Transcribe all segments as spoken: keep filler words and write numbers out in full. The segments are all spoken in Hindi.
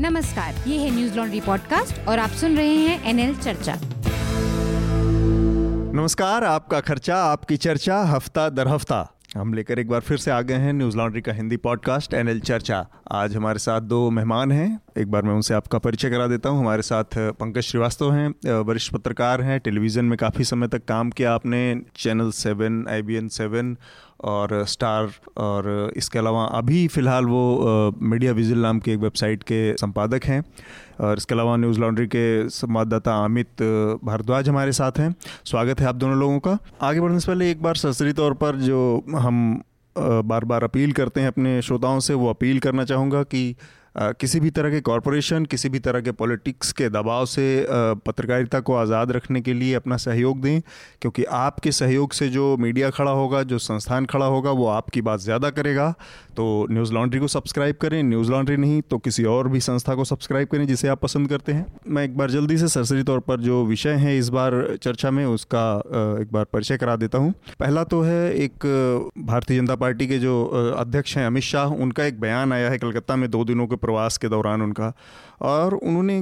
नमस्कार, ये है न्यूज़ लॉन्ड्री पॉडकास्ट और आप सुन रहे हैं एनएल चर्चा। नमस्कार, आपका खर्चा आपकी चर्चा, हफ्ता दर हफ्ता हम लेकर एक बार फिर से आ गए हैं न्यूज़ लॉन्ड्री का हिंदी पॉडकास्ट एनएल चर्चा। आज हमारे साथ दो मेहमान हैं, एक बार मैं उनसे आपका परिचय करा देता हूं। हमारे साथ पंकज श्रीवास्तव हैं, वरिष्ठ पत्रकार हैं, टेलीविज़न में काफ़ी समय तक काम किया आपने, चैनल सेवन, आईबीएन सेवन और स्टार, और इसके अलावा अभी फ़िलहाल वो मीडिया विजिल नाम की एक वेबसाइट के संपादक हैं, और इसके अलावा न्यूज़ लॉन्ड्री के संवाददाता अमित भारद्वाज हमारे साथ हैं। स्वागत है आप दोनों लोगों का। आगे बढ़ने से पहले एक बार सरसरी तौर पर जो हम बार बार अपील करते हैं अपने श्रोताओं से, वो अपील करना चाहूँगा कि किसी भी तरह के कॉरपोरेशन, किसी भी तरह के पॉलिटिक्स के दबाव से पत्रकारिता को आज़ाद रखने के लिए अपना सहयोग दें, क्योंकि आपके सहयोग से जो मीडिया खड़ा होगा, जो संस्थान खड़ा होगा, वो आपकी बात ज़्यादा करेगा। तो न्यूज़ लॉन्ड्री को सब्सक्राइब करें, न्यूज़ लॉन्ड्री नहीं तो किसी और भी संस्था को सब्सक्राइब करें जिसे आप पसंद करते हैं। मैं एक बार जल्दी से सरसरी तौर पर जो विषय हैं इस बार चर्चा में, उसका एक बार परिचय करा देता हूँ। पहला तो है, एक भारतीय जनता पार्टी के जो अध्यक्ष हैं अमित शाह, उनका एक बयान आया है कलकत्ता में दो दिनों के प्रवास के दौरान उनका, और उन्होंने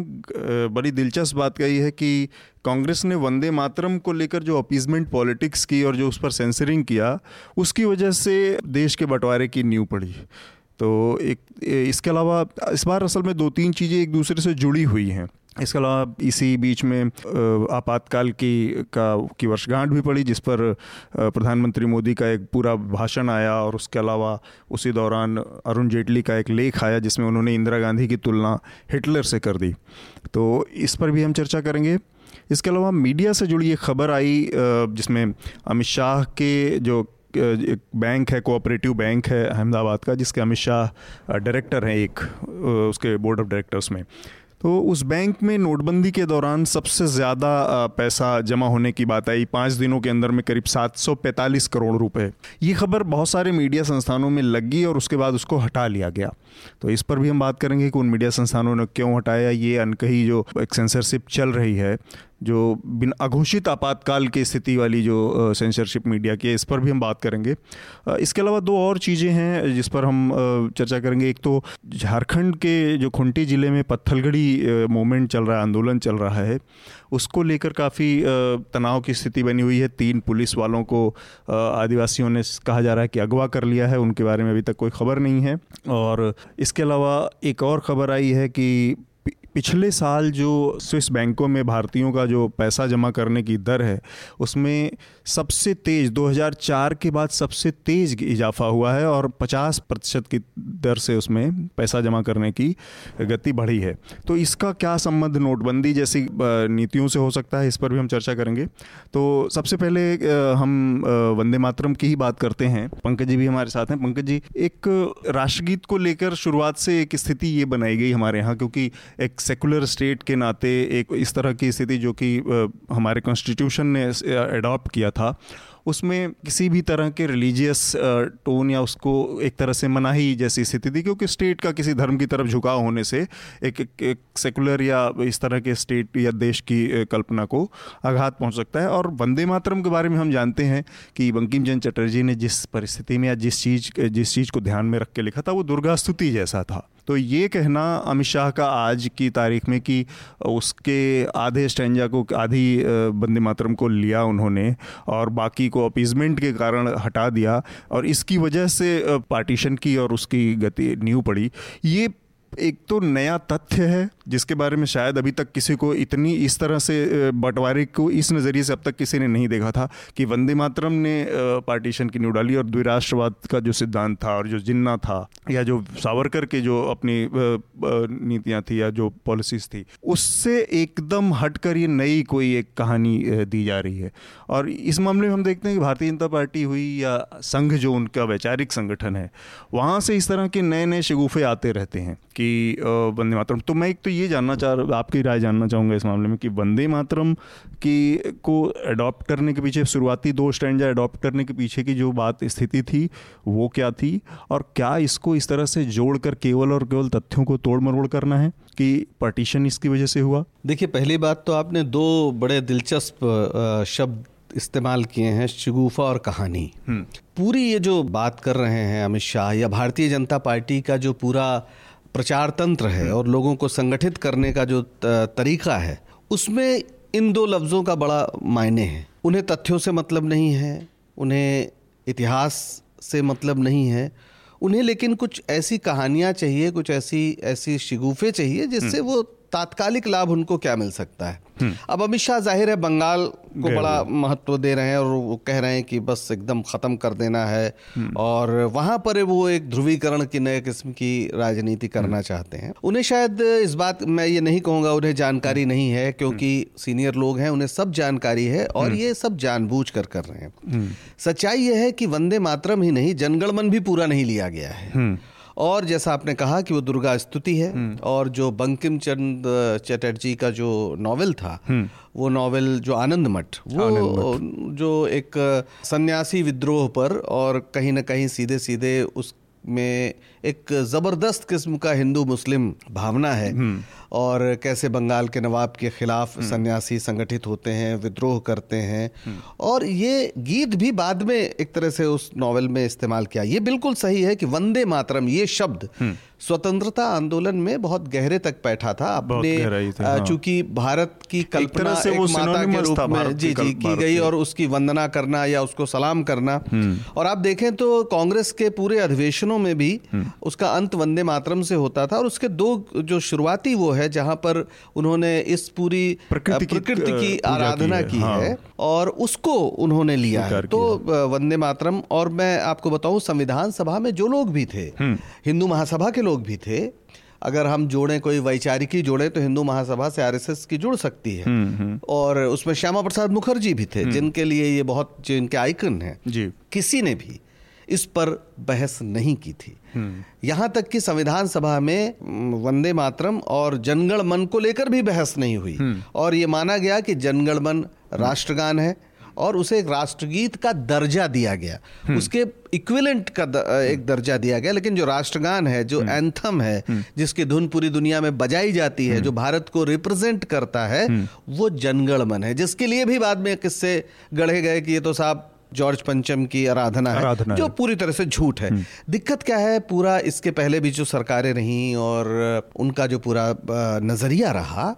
बड़ी दिलचस्प बात कही है कि कांग्रेस ने वंदे मातरम को लेकर जो अपीजमेंट पॉलिटिक्स की और जो उस पर सेंसरिंग किया, उसकी वजह से देश के बंटवारे की नींव पड़ी। तो एक इसके अलावा इस बार असल में दो तीन चीज़ें एक दूसरे से जुड़ी हुई हैं। इसके अलावा इसी बीच में आपातकाल की का की वर्षगांठ भी पड़ी, जिस पर प्रधानमंत्री मोदी का एक पूरा भाषण आया, और उसके अलावा उसी दौरान अरुण जेटली का एक लेख आया जिसमें उन्होंने इंदिरा गांधी की तुलना हिटलर से कर दी। तो इस पर भी हम चर्चा करेंगे। इसके अलावा मीडिया से जुड़ी एक खबर आई जिसमें अमित शाह के जो एक बैंक है, कोऑपरेटिव बैंक है अहमदाबाद का, जिसके अमित शाह डायरेक्टर हैं, एक उसके बोर्ड ऑफ डायरेक्टर्स में। तो उस बैंक में नोटबंदी के दौरान सबसे ज़्यादा पैसा जमा होने की बात आई, पाँच दिनों के अंदर में करीब सात सौ पैंतालीस करोड़ रुपए। ये खबर बहुत सारे मीडिया संस्थानों में लगी और उसके बाद उसको हटा लिया गया। तो इस पर भी हम बात करेंगे कि उन मीडिया संस्थानों ने क्यों हटाया, ये अनकही जो एक सेंसरशिप चल रही है, जो बिन अघोषित आपातकाल की स्थिति वाली जो सेंसरशिप मीडिया की है, इस पर भी हम बात करेंगे। इसके अलावा दो और चीज़ें हैं जिस पर हम चर्चा करेंगे। एक तो झारखंड के जो खुंटी ज़िले में पत्थलगड़ी मूवमेंट चल रहा है, आंदोलन चल रहा है, उसको लेकर काफ़ी तनाव की स्थिति बनी हुई है। तीन पुलिस वालों को आदिवासियों ने कहा जा रहा है कि अगवा कर लिया है, उनके बारे में अभी तक कोई खबर नहीं है। और इसके अलावा एक और खबर आई है कि पिछले साल जो स्विस बैंकों में भारतीयों का जो पैसा जमा करने की दर है, उसमें सबसे तेज़ दो हज़ार चार के बाद सबसे तेज़ इजाफा हुआ है, और पचास प्रतिशत की दर से उसमें पैसा जमा करने की गति बढ़ी है। तो इसका क्या संबंध नोटबंदी जैसी नीतियों से हो सकता है, इस पर भी हम चर्चा करेंगे। तो सबसे पहले हम वंदे मातरम की ही बात करते हैं। पंकज जी भी हमारे साथ हैं। पंकज जी, एक राष्ट्रगीत को लेकर शुरुआत से एक स्थिति ये बनाई गई हमारे यहाँ, क्योंकि एक सेकुलर स्टेट के नाते एक इस तरह की स्थिति जो कि हमारे कॉन्स्टिट्यूशन ने एडॉप्ट किया था, उसमें किसी भी तरह के रिलीजियस टोन या उसको एक तरह से मनाही जैसी स्थिति थी, क्योंकि स्टेट का किसी धर्म की तरफ झुकाव होने से एक, एक, एक सेकुलर या इस तरह के स्टेट या देश की कल्पना को आघात पहुंच सकता है। और वंदे मातरम के बारे में हम जानते हैं कि बंकिम चंद्र चटर्जी ने जिस परिस्थिति में या जिस चीज़ जिस चीज़ को ध्यान में रख के लिखा था, वो दुर्गा स्तुति जैसा था। तो ये कहना अमित शाह का आज की तारीख में कि उसके आधे स्टैंजा को, आधी वंदे मातरम को लिया उन्होंने और बाकी को अपीजमेंट के कारण हटा दिया, और इसकी वजह से पार्टीशन की और उसकी गति नींव पड़ी, ये एक तो नया तथ्य है जिसके बारे में शायद अभी तक किसी को इतनी इस तरह से बंटवारे को इस नज़रिए से अब तक किसी ने नहीं देखा था कि वंदे मातरम ने पार्टीशन की नींव डाली, और द्विराष्ट्रवाद का जो सिद्धांत था और जो जिन्ना था या जो सावरकर के जो अपनी नीतियाँ थी या जो पॉलिसीज़ थी, उससे एकदम हट कर ये नई कोई एक कहानी दी जा रही है। और इस मामले में हम देखते हैं कि भारतीय जनता पार्टी हुई या संघ जो उनका वैचारिक संगठन है, वहाँ से इस तरह के नए नए शगुफ़े आते रहते हैं कि वंदे मातरम। तो मैं एक तो ये जानना चाह आपकी राय जानना चाहूँगा इस मामले में कि वंदे मातरम की को अडॉप्ट करने के पीछे, शुरुआती दो स्टैंजा अडॉप्ट करने के पीछे की जो बात स्थिति थी वो क्या थी, और क्या इसको इस तरह से जोड़कर केवल और केवल तथ्यों को तोड़ मरोड़ करना है कि पार्टीशन इसकी वजह से हुआ। देखिए, पहली बात तो आपने दो बड़े दिलचस्प शब्द इस्तेमाल किए हैं, शगुफा और कहानी। पूरी ये जो बात कर रहे हैं अमित शाह या भारतीय जनता पार्टी का जो पूरा प्रचार तंत्र है और लोगों को संगठित करने का जो तरीका है, उसमें इन दो लफ्ज़ों का बड़ा मायने है। उन्हें तथ्यों से मतलब नहीं है, उन्हें इतिहास से मतलब नहीं है, उन्हें लेकिन कुछ ऐसी कहानियाँ चाहिए, कुछ ऐसी ऐसी शिगुफे चाहिए जिससे वो तात्कालिक लाभ उनको क्या मिल सकता है। अब अमित शाह जाहिर है बंगाल को बड़ा महत्व दे रहे हैं और वो कह रहे हैं कि बस एकदम ख़त्म कर देना है और वहाँ पर वो एक ध्रुवीकरण की नए किस्म की राजनीति करना चाहते हैं। उन्हें शायद इस बात, मैं ये नहीं कहूँगा उन्हें जानकारी नहीं है, क्योंकि सीनियर लोग हैं, उन्हें सब जानकारी है और ये सब जानबूझ कर कर रहे हैं। सच्चाई ये है कि वंदे मातरम ही नहीं, जनगणमन भी पूरा नहीं लिया गया है। और जैसा आपने कहा कि वो दुर्गा स्तुति है, और जो बंकिम चंद्र चटर्जी का जो नॉवेल था, वो नॉवेल जो आनंदमठ, वो आनंद जो एक सन्यासी विद्रोह पर और कहीं ना कहीं सीधे सीधे उसमें एक ज़बरदस्त किस्म का हिंदू मुस्लिम भावना है और कैसे बंगाल के नवाब के ख़िलाफ़ सन्यासी संगठित होते हैं, विद्रोह करते हैं, और ये गीत भी बाद में एक तरह से उस नॉवेल में इस्तेमाल किया। ये बिल्कुल सही है कि वंदे मातरम ये शब्द स्वतंत्रता आंदोलन में बहुत गहरे तक बैठा था। अपने चूँकि भारत की कल्पना एक, एक माता के रूप में जी जी की गई और उसकी वंदना करना या उसको सलाम करना। और आप देखें तो कांग्रेस के पूरे अधिवेशनों में भी उसका अंत वंदे मातरम से होता था, और उसके दो जो शुरुआती वो है जहां पर उन्होंने इस पूरी प्रकृति की, प्रकृति की आराधना की, की हाँ। है और उसको उन्होंने लिया है। तो वंदे मातरम, और मैं आपको बताऊं संविधान सभा में जो लोग भी थे, हिंदू महासभा के लोग भी थे, अगर हम जोड़ें कोई वैचारिकी जोड़ें तो हिंदू महासभा से आरएसएस की जुड़ सकती है, और उसमें श्यामा प्रसाद मुखर्जी भी थे जिनके लिए ये बहुत जिनके आइकन हैं। किसी ने भी इस पर बहस नहीं की थी। यहाँ तक कि संविधान सभा में वंदे मातरम और जनगण मन को लेकर भी बहस नहीं हुई, और ये माना गया कि जनगण मन राष्ट्रगान है और उसे एक राष्ट्रगीत का दर्जा दिया गया, उसके इक्विवेलेंट का एक दर्जा दिया गया। लेकिन जो राष्ट्रगान है, जो एंथम है, जिसकी धुन पूरी दुनिया में बजाई जाती है, जो भारत को रिप्रेजेंट करता है, वो जनगण मन है, जिसके लिए भी बाद में किससे गढ़े गए कि ये तो साहब जॉर्ज पंचम की आराधना है, आराधना जो है। पूरी तरह से झूठ है। दिक्कत क्या है, पूरा इसके पहले भी जो सरकारें रहीं और उनका जो पूरा नज़रिया रहा,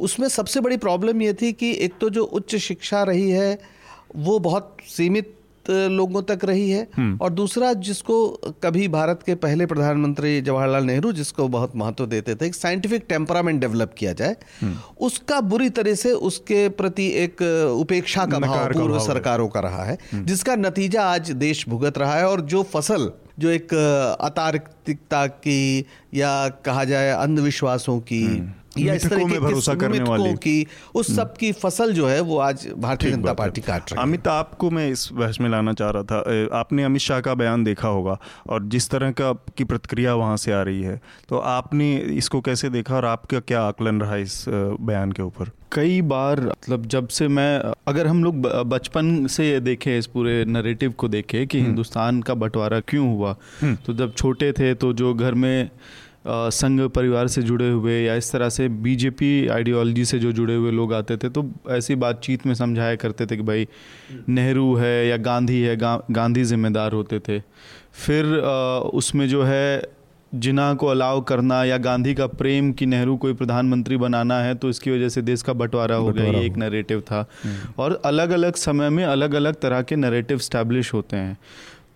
उसमें सबसे बड़ी प्रॉब्लम ये थी कि एक तो जो उच्च शिक्षा रही है वो बहुत सीमित लोगों तक रही है, और दूसरा जिसको कभी भारत के पहले प्रधानमंत्री जवाहरलाल नेहरू जिसको बहुत महत्व देते थे, एक साइंटिफिक टेम्परामेंट डेवलप किया जाए, उसका बुरी तरह से उसके प्रति एक उपेक्षा का भाव पूर्व सरकारों का रहा है, जिसका नतीजा आज देश भुगत रहा है। और जो फसल जो एक अतार्किकता की या कहा जाए अंधविश्वासों की या इस तरह के भरोसा करने वाले की, उस सब की फसल जो है वो आज भारतीय जनता पार्टी काट रही है। अमित, आपको मैं इस बहस में लाना चाह रहा था। आपने अमित शाह का बयान देखा होगा और जिस तरह का की प्रतिक्रिया वहाँ से आ रही है, तो आपने इसको कैसे देखा और आपका क्या आकलन रहा इस बयान के ऊपर? कई बार मतलब जब से मैं, अगर हम लोग बचपन से देखें इस पूरे नरेटिव को देखें कि हिंदुस्तान का बंटवारा क्यों हुआ, तो जब छोटे थे तो जो घर में संघ परिवार से जुड़े हुए या इस तरह से बीजेपी आइडियोलॉजी से जो जुड़े हुए लोग आते थे, तो ऐसी बातचीत में समझाया करते थे कि भाई नेहरू है या गांधी है, गा, गांधी जिम्मेदार होते थे। फिर आ, उसमें जो है जिन्ना को अलाव करना या गांधी का प्रेम कि नेहरू कोई प्रधानमंत्री बनाना है तो इसकी वजह से देश का बंटवारा हो गया, ये एक नरेटिव था। और अलग अलग समय में अलग अलग तरह के नरेटिव स्टैब्लिश होते हैं।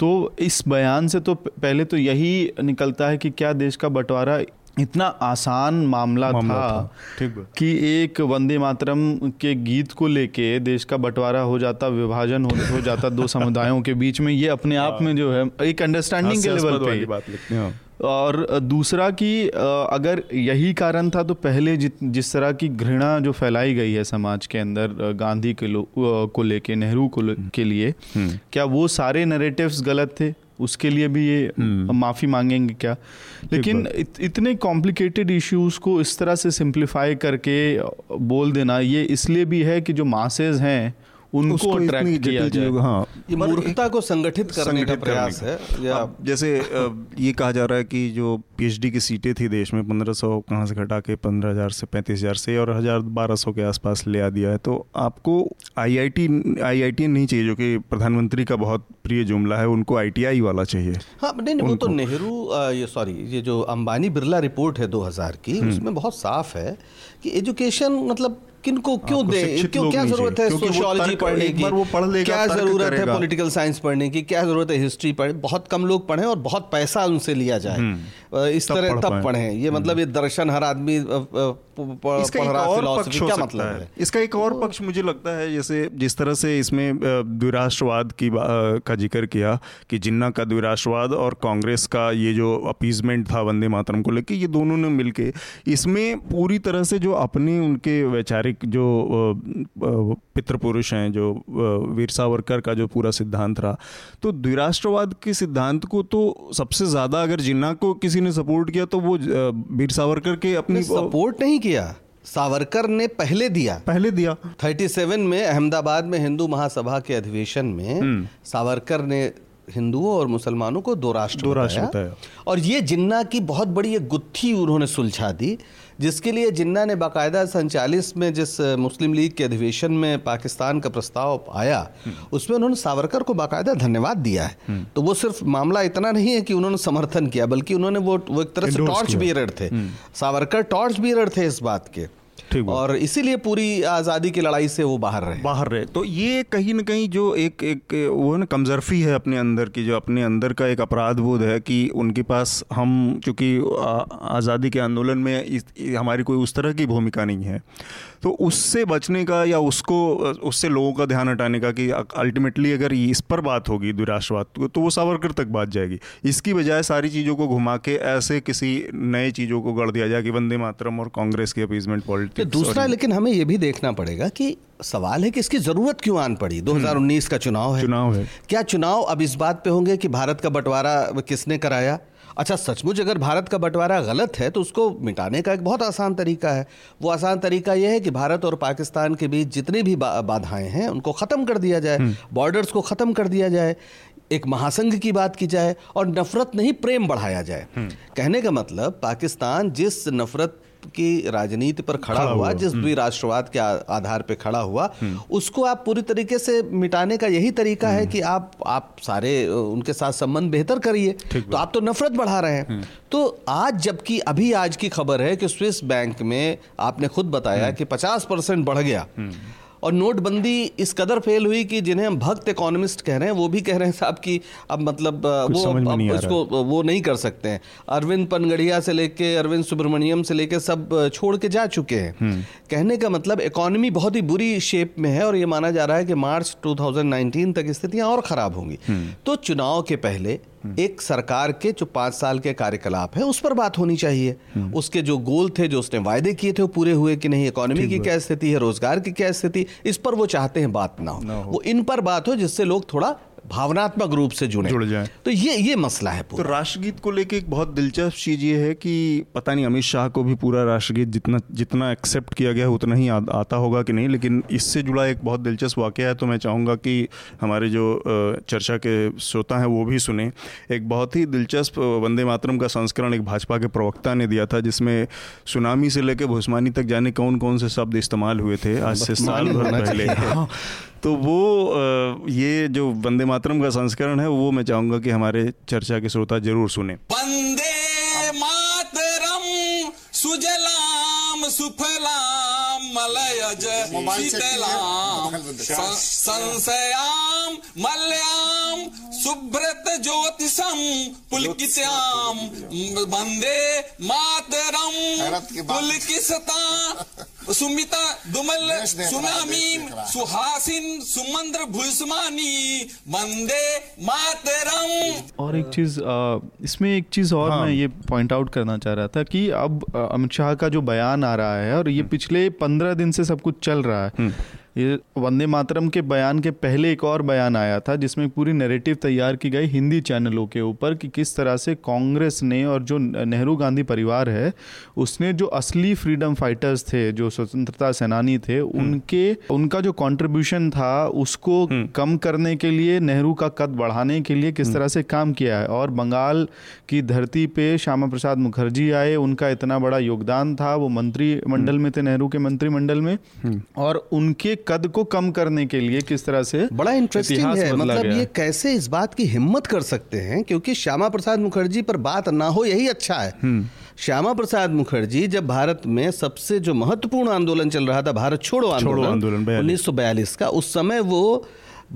तो इस बयान से तो पहले तो यही निकलता है कि क्या देश का बंटवारा इतना आसान मामला, मामला था, था। कि एक वंदे मातरम के गीत को लेके देश का बंटवारा हो जाता, विभाजन हो, हो जाता दो समुदायों के बीच में। ये अपने आप में जो है एक अंडरस्टैंडिंग के लेवल पे बात लिखते हैं। और दूसरा कि अगर यही कारण था तो पहले जिस तरह की घृणा जो फैलाई गई है समाज के अंदर गांधी के लो, को लेके, नेहरू को के लिए, क्या वो सारे नैरेटिव्स गलत थे? उसके लिए भी ये माफ़ी मांगेंगे क्या? लेकिन इत, इतने कॉम्प्लिकेटेड इश्यूज़ को इस तरह से सिंप्लीफाई करके बोल देना, ये इसलिए भी है कि जो मासेस हैं उनको अट्रैक्ट किया जाए। हाँ, मूर्खता को संगठित करने का प्रयास है। जैसे ये कहा जा रहा है कि जो पीएचडी की सीटें थी देश में पंद्रह सौ कहाँ से घटा के पंद्रह हज़ार से पैंतीस हज़ार से और हज़ार बारह सौ के आसपास ले आ दिया है, तो आपको आईआईटी आईआईटी नहीं चाहिए जो कि प्रधानमंत्री का बहुत प्रिय जुमला है, उनको आईटीआई वाला चाहिए। हाँ नहीं नहीं, वो तो नेहरू ये सॉरी ये जो अंबानी बिरला रिपोर्ट है दो हज़ार की, उसमें बहुत साफ है कि एजुकेशन मतलब किनको क्यों दे, क्यों क्या जरूरत है सोशियोलॉजी पढ़ने की, वो पढ़ लेगा, क्या जरूरत है पॉलिटिकल साइंस पढ़ने की, क्या जरूरत है हिस्ट्री पढ़े, बहुत कम लोग पढ़ें और बहुत पैसा उनसे लिया जाए इस तरह तब पढ़ें। ये मतलब ये दर्शन हर आदमी पढ़ रहा फिलॉसफी का मतलब है। इसका एक और पक्ष मुझे लगता है जैसे जिस तरह से इसमें द्विराष्ट्रवाद की का जिक्र किया कि जिन्ना का द्विराष्ट्रवाद और कांग्रेस का ये जो अपीजमेंट था वंदे मातरम को लेकर, ये दोनों ने मिलके इसमें पूरी तरह से जो अपने उनके वैचारिक जो पितृपुरुष हैं, जो वीर सावरकर का जो पूरा सिद्धांत रहा, तो द्विराष्ट्रवाद के सिद्धांत को तो सबसे ज़्यादा अगर जिन्ना को किसी ने सपोर्ट किया तो वो वीर सावरकर के अपनी सपोर्ट नहीं किया, सावरकर ने पहले दिया पहले दिया सैंतीस में अहमदाबाद में हिंदू महासभा के अधिवेशन में सावरकर ने हिंदुओं और मुसलमानों को दो राष्ट्र दो राष्ट्र बताया, और ये जिन्ना की बहुत बड़ी एक गुत्थी उन्होंने सुलझा दी, जिसके लिए जिन्ना ने बाकायदा सैंतालीस में जिस मुस्लिम लीग के अधिवेशन में पाकिस्तान का प्रस्ताव आया उसमें उन्होंने सावरकर को बाकायदा धन्यवाद दिया है। तो वो सिर्फ मामला इतना नहीं है कि उन्होंने समर्थन किया, बल्कि उन्होंने वो वो एक तरह से टॉर्च बीयरर थे, सावरकर टॉर्च बीयरर थे इस बात के, और इसीलिए पूरी आज़ादी की लड़ाई से वो बाहर रहे बाहर रहे तो ये कहीं ना कहीं जो एक एक वो ना कमजरफी है अपने अंदर की, जो अपने अंदर का एक अपराध बोध है कि उनके पास हम चूँकि आज़ादी के आंदोलन में इस, हमारी कोई उस तरह की भूमिका नहीं है, तो उससे बचने का या उसको उससे लोगों का ध्यान हटाने का कि अल्टीमेटली अगर इस पर बात होगी द्विराष्ट्रवाद तो वो सावरकर तक बात जाएगी, इसकी बजाय सारी चीज़ों को घुमा के ऐसे किसी नए चीज़ों को गढ़ दिया जाए कि वंदे मातरम और कांग्रेस की अपीजमेंट पॉलिटिक्स। दूसरा लेकिन हमें ये भी देखना पड़ेगा कि सवाल है कि इसकी ज़रूरत क्यों आन पड़ी। दो हज़ार उन्नीस का चुनाव है चुनाव है क्या चुनाव अब इस बात पे होंगे कि भारत का बंटवारा किसने कराया? अच्छा, सचमुच अगर भारत का बंटवारा गलत है तो उसको मिटाने का एक बहुत आसान तरीका है। वो आसान तरीका यह है कि भारत और पाकिस्तान के बीच जितनी भी बाधाएं हैं उनको ख़त्म कर दिया जाए, बॉर्डर्स को ख़त्म कर दिया जाए, एक महासंघ की बात की जाए और नफरत नहीं प्रेम बढ़ाया जाए। कहने का मतलब पाकिस्तान जिस नफरत की राजनीति पर खड़ा, खड़ा हुआ, हुआ जिस भी राष्ट्रवाद के आधार पर खड़ा हुआ उसको आप पूरी तरीके से मिटाने का यही तरीका है कि आप आप सारे उनके साथ संबंध बेहतर करिए, तो आप तो नफरत बढ़ा रहे हैं। तो आज जबकि अभी आज की खबर है कि स्विस बैंक में आपने खुद बताया कि पचास परसेंट बढ़ गया, और नोटबंदी इस कदर फेल हुई कि जिन्हें हम भक्त इकोनॉमिस्ट कह रहे हैं वो भी कह रहे हैं साहब कि अब मतलब वो अब इसको वो नहीं कर सकते हैं। अरविंद पनगढ़िया से लेके अरविंद सुब्रमण्यम से लेके सब छोड़ के जा चुके हैं। कहने का मतलब इकोनॉमी बहुत ही बुरी शेप में है और ये माना जा रहा है कि मार्च दो हज़ार उन्नीस तक स्थितियाँ और ख़राब होंगी। तो चुनाव के पहले एक सरकार के जो पाँच साल के कार्यकलाप है उस पर बात होनी चाहिए, उसके जो गोल थे, जो उसने वायदे किए थे वो पूरे हुए कि नहीं, इकोनॉमी की क्या स्थिति है, रोजगार की क्या स्थिति, इस पर वो चाहते हैं बात ना हो, ना हो। वो इन पर बात हो जिससे लोग थोड़ा भावनात्मक रूप से जुड़े जुड़ जाए। तो ये ये मसला है पूरा। तो राष्ट्रगीत को लेके एक बहुत दिलचस्प चीज़ ये है कि पता नहीं अमित शाह को भी पूरा राष्ट्रगीत जितना जितना एक्सेप्ट किया गया है उतना ही आ, आता होगा कि नहीं, लेकिन इससे जुड़ा एक बहुत दिलचस्प वाकया है, तो मैं चाहूँगा कि हमारे जो चर्चा के श्रोता हैं वो भी सुने। एक बहुत ही दिलचस्प वंदे मातरम का संस्करण एक भाजपा के प्रवक्ता ने दिया था जिसमें सुनामी से लेकर भुस्मानी तक जाने कौन कौन से शब्द इस्तेमाल हुए थे आज से साल भर पहले। तो वो ये जो वंदे मातरम का संस्करण है वो मैं चाहूँगा कि हमारे चर्चा के श्रोता जरूर सुने। वंदे मातरम सुजलाम सुफलाम मलयज शीतलाम संशयाम मलयाम सुब्रत ज्योतिषम पुलकित्याम वंदे मातरम पुलकिसता सुमिता दुमल सुनामीम सुहासिन सुमंद्र भुस्मानी वंदे मातरम। और एक चीज इसमें एक चीज और हाँ। मैं ये पॉइंट आउट करना चाह रहा था कि अब अमित शाह का जो बयान आ रहा है और ये पिछले पंद्रह दिन से सब कुछ चल रहा है, ये वंदे मातरम के बयान के पहले एक और बयान आया था जिसमें पूरी नैरेटिव तैयार की गई हिंदी चैनलों के ऊपर कि किस तरह से कांग्रेस ने और जो नेहरू गांधी परिवार है उसने जो असली फ्रीडम फाइटर्स थे, जो स्वतंत्रता सेनानी थे, उनके उनका जो कंट्रीब्यूशन था उसको कम करने के लिए, नेहरू का कद बढ़ाने के लिए किस तरह से काम किया है। और बंगाल की धरती पे श्यामा प्रसाद मुखर्जी आए, उनका इतना बड़ा योगदान था, वो मंत्रिमंडल में थे, नेहरू के मंत्रिमंडल में, और उनके कद को कम करने के लिए किस तरह से बड़ा इंटरेस्टिंग है। मतलब ये कैसे इस बात की हिम्मत कर सकते हैं, क्योंकि श्यामा प्रसाद मुखर्जी पर बात ना हो यही अच्छा है। श्यामा प्रसाद मुखर्जी जब भारत में सबसे जो महत्वपूर्ण आंदोलन चल रहा था, भारत छोड़ो आंदोलन उन्नीस सौ बयालीस का, उस समय वो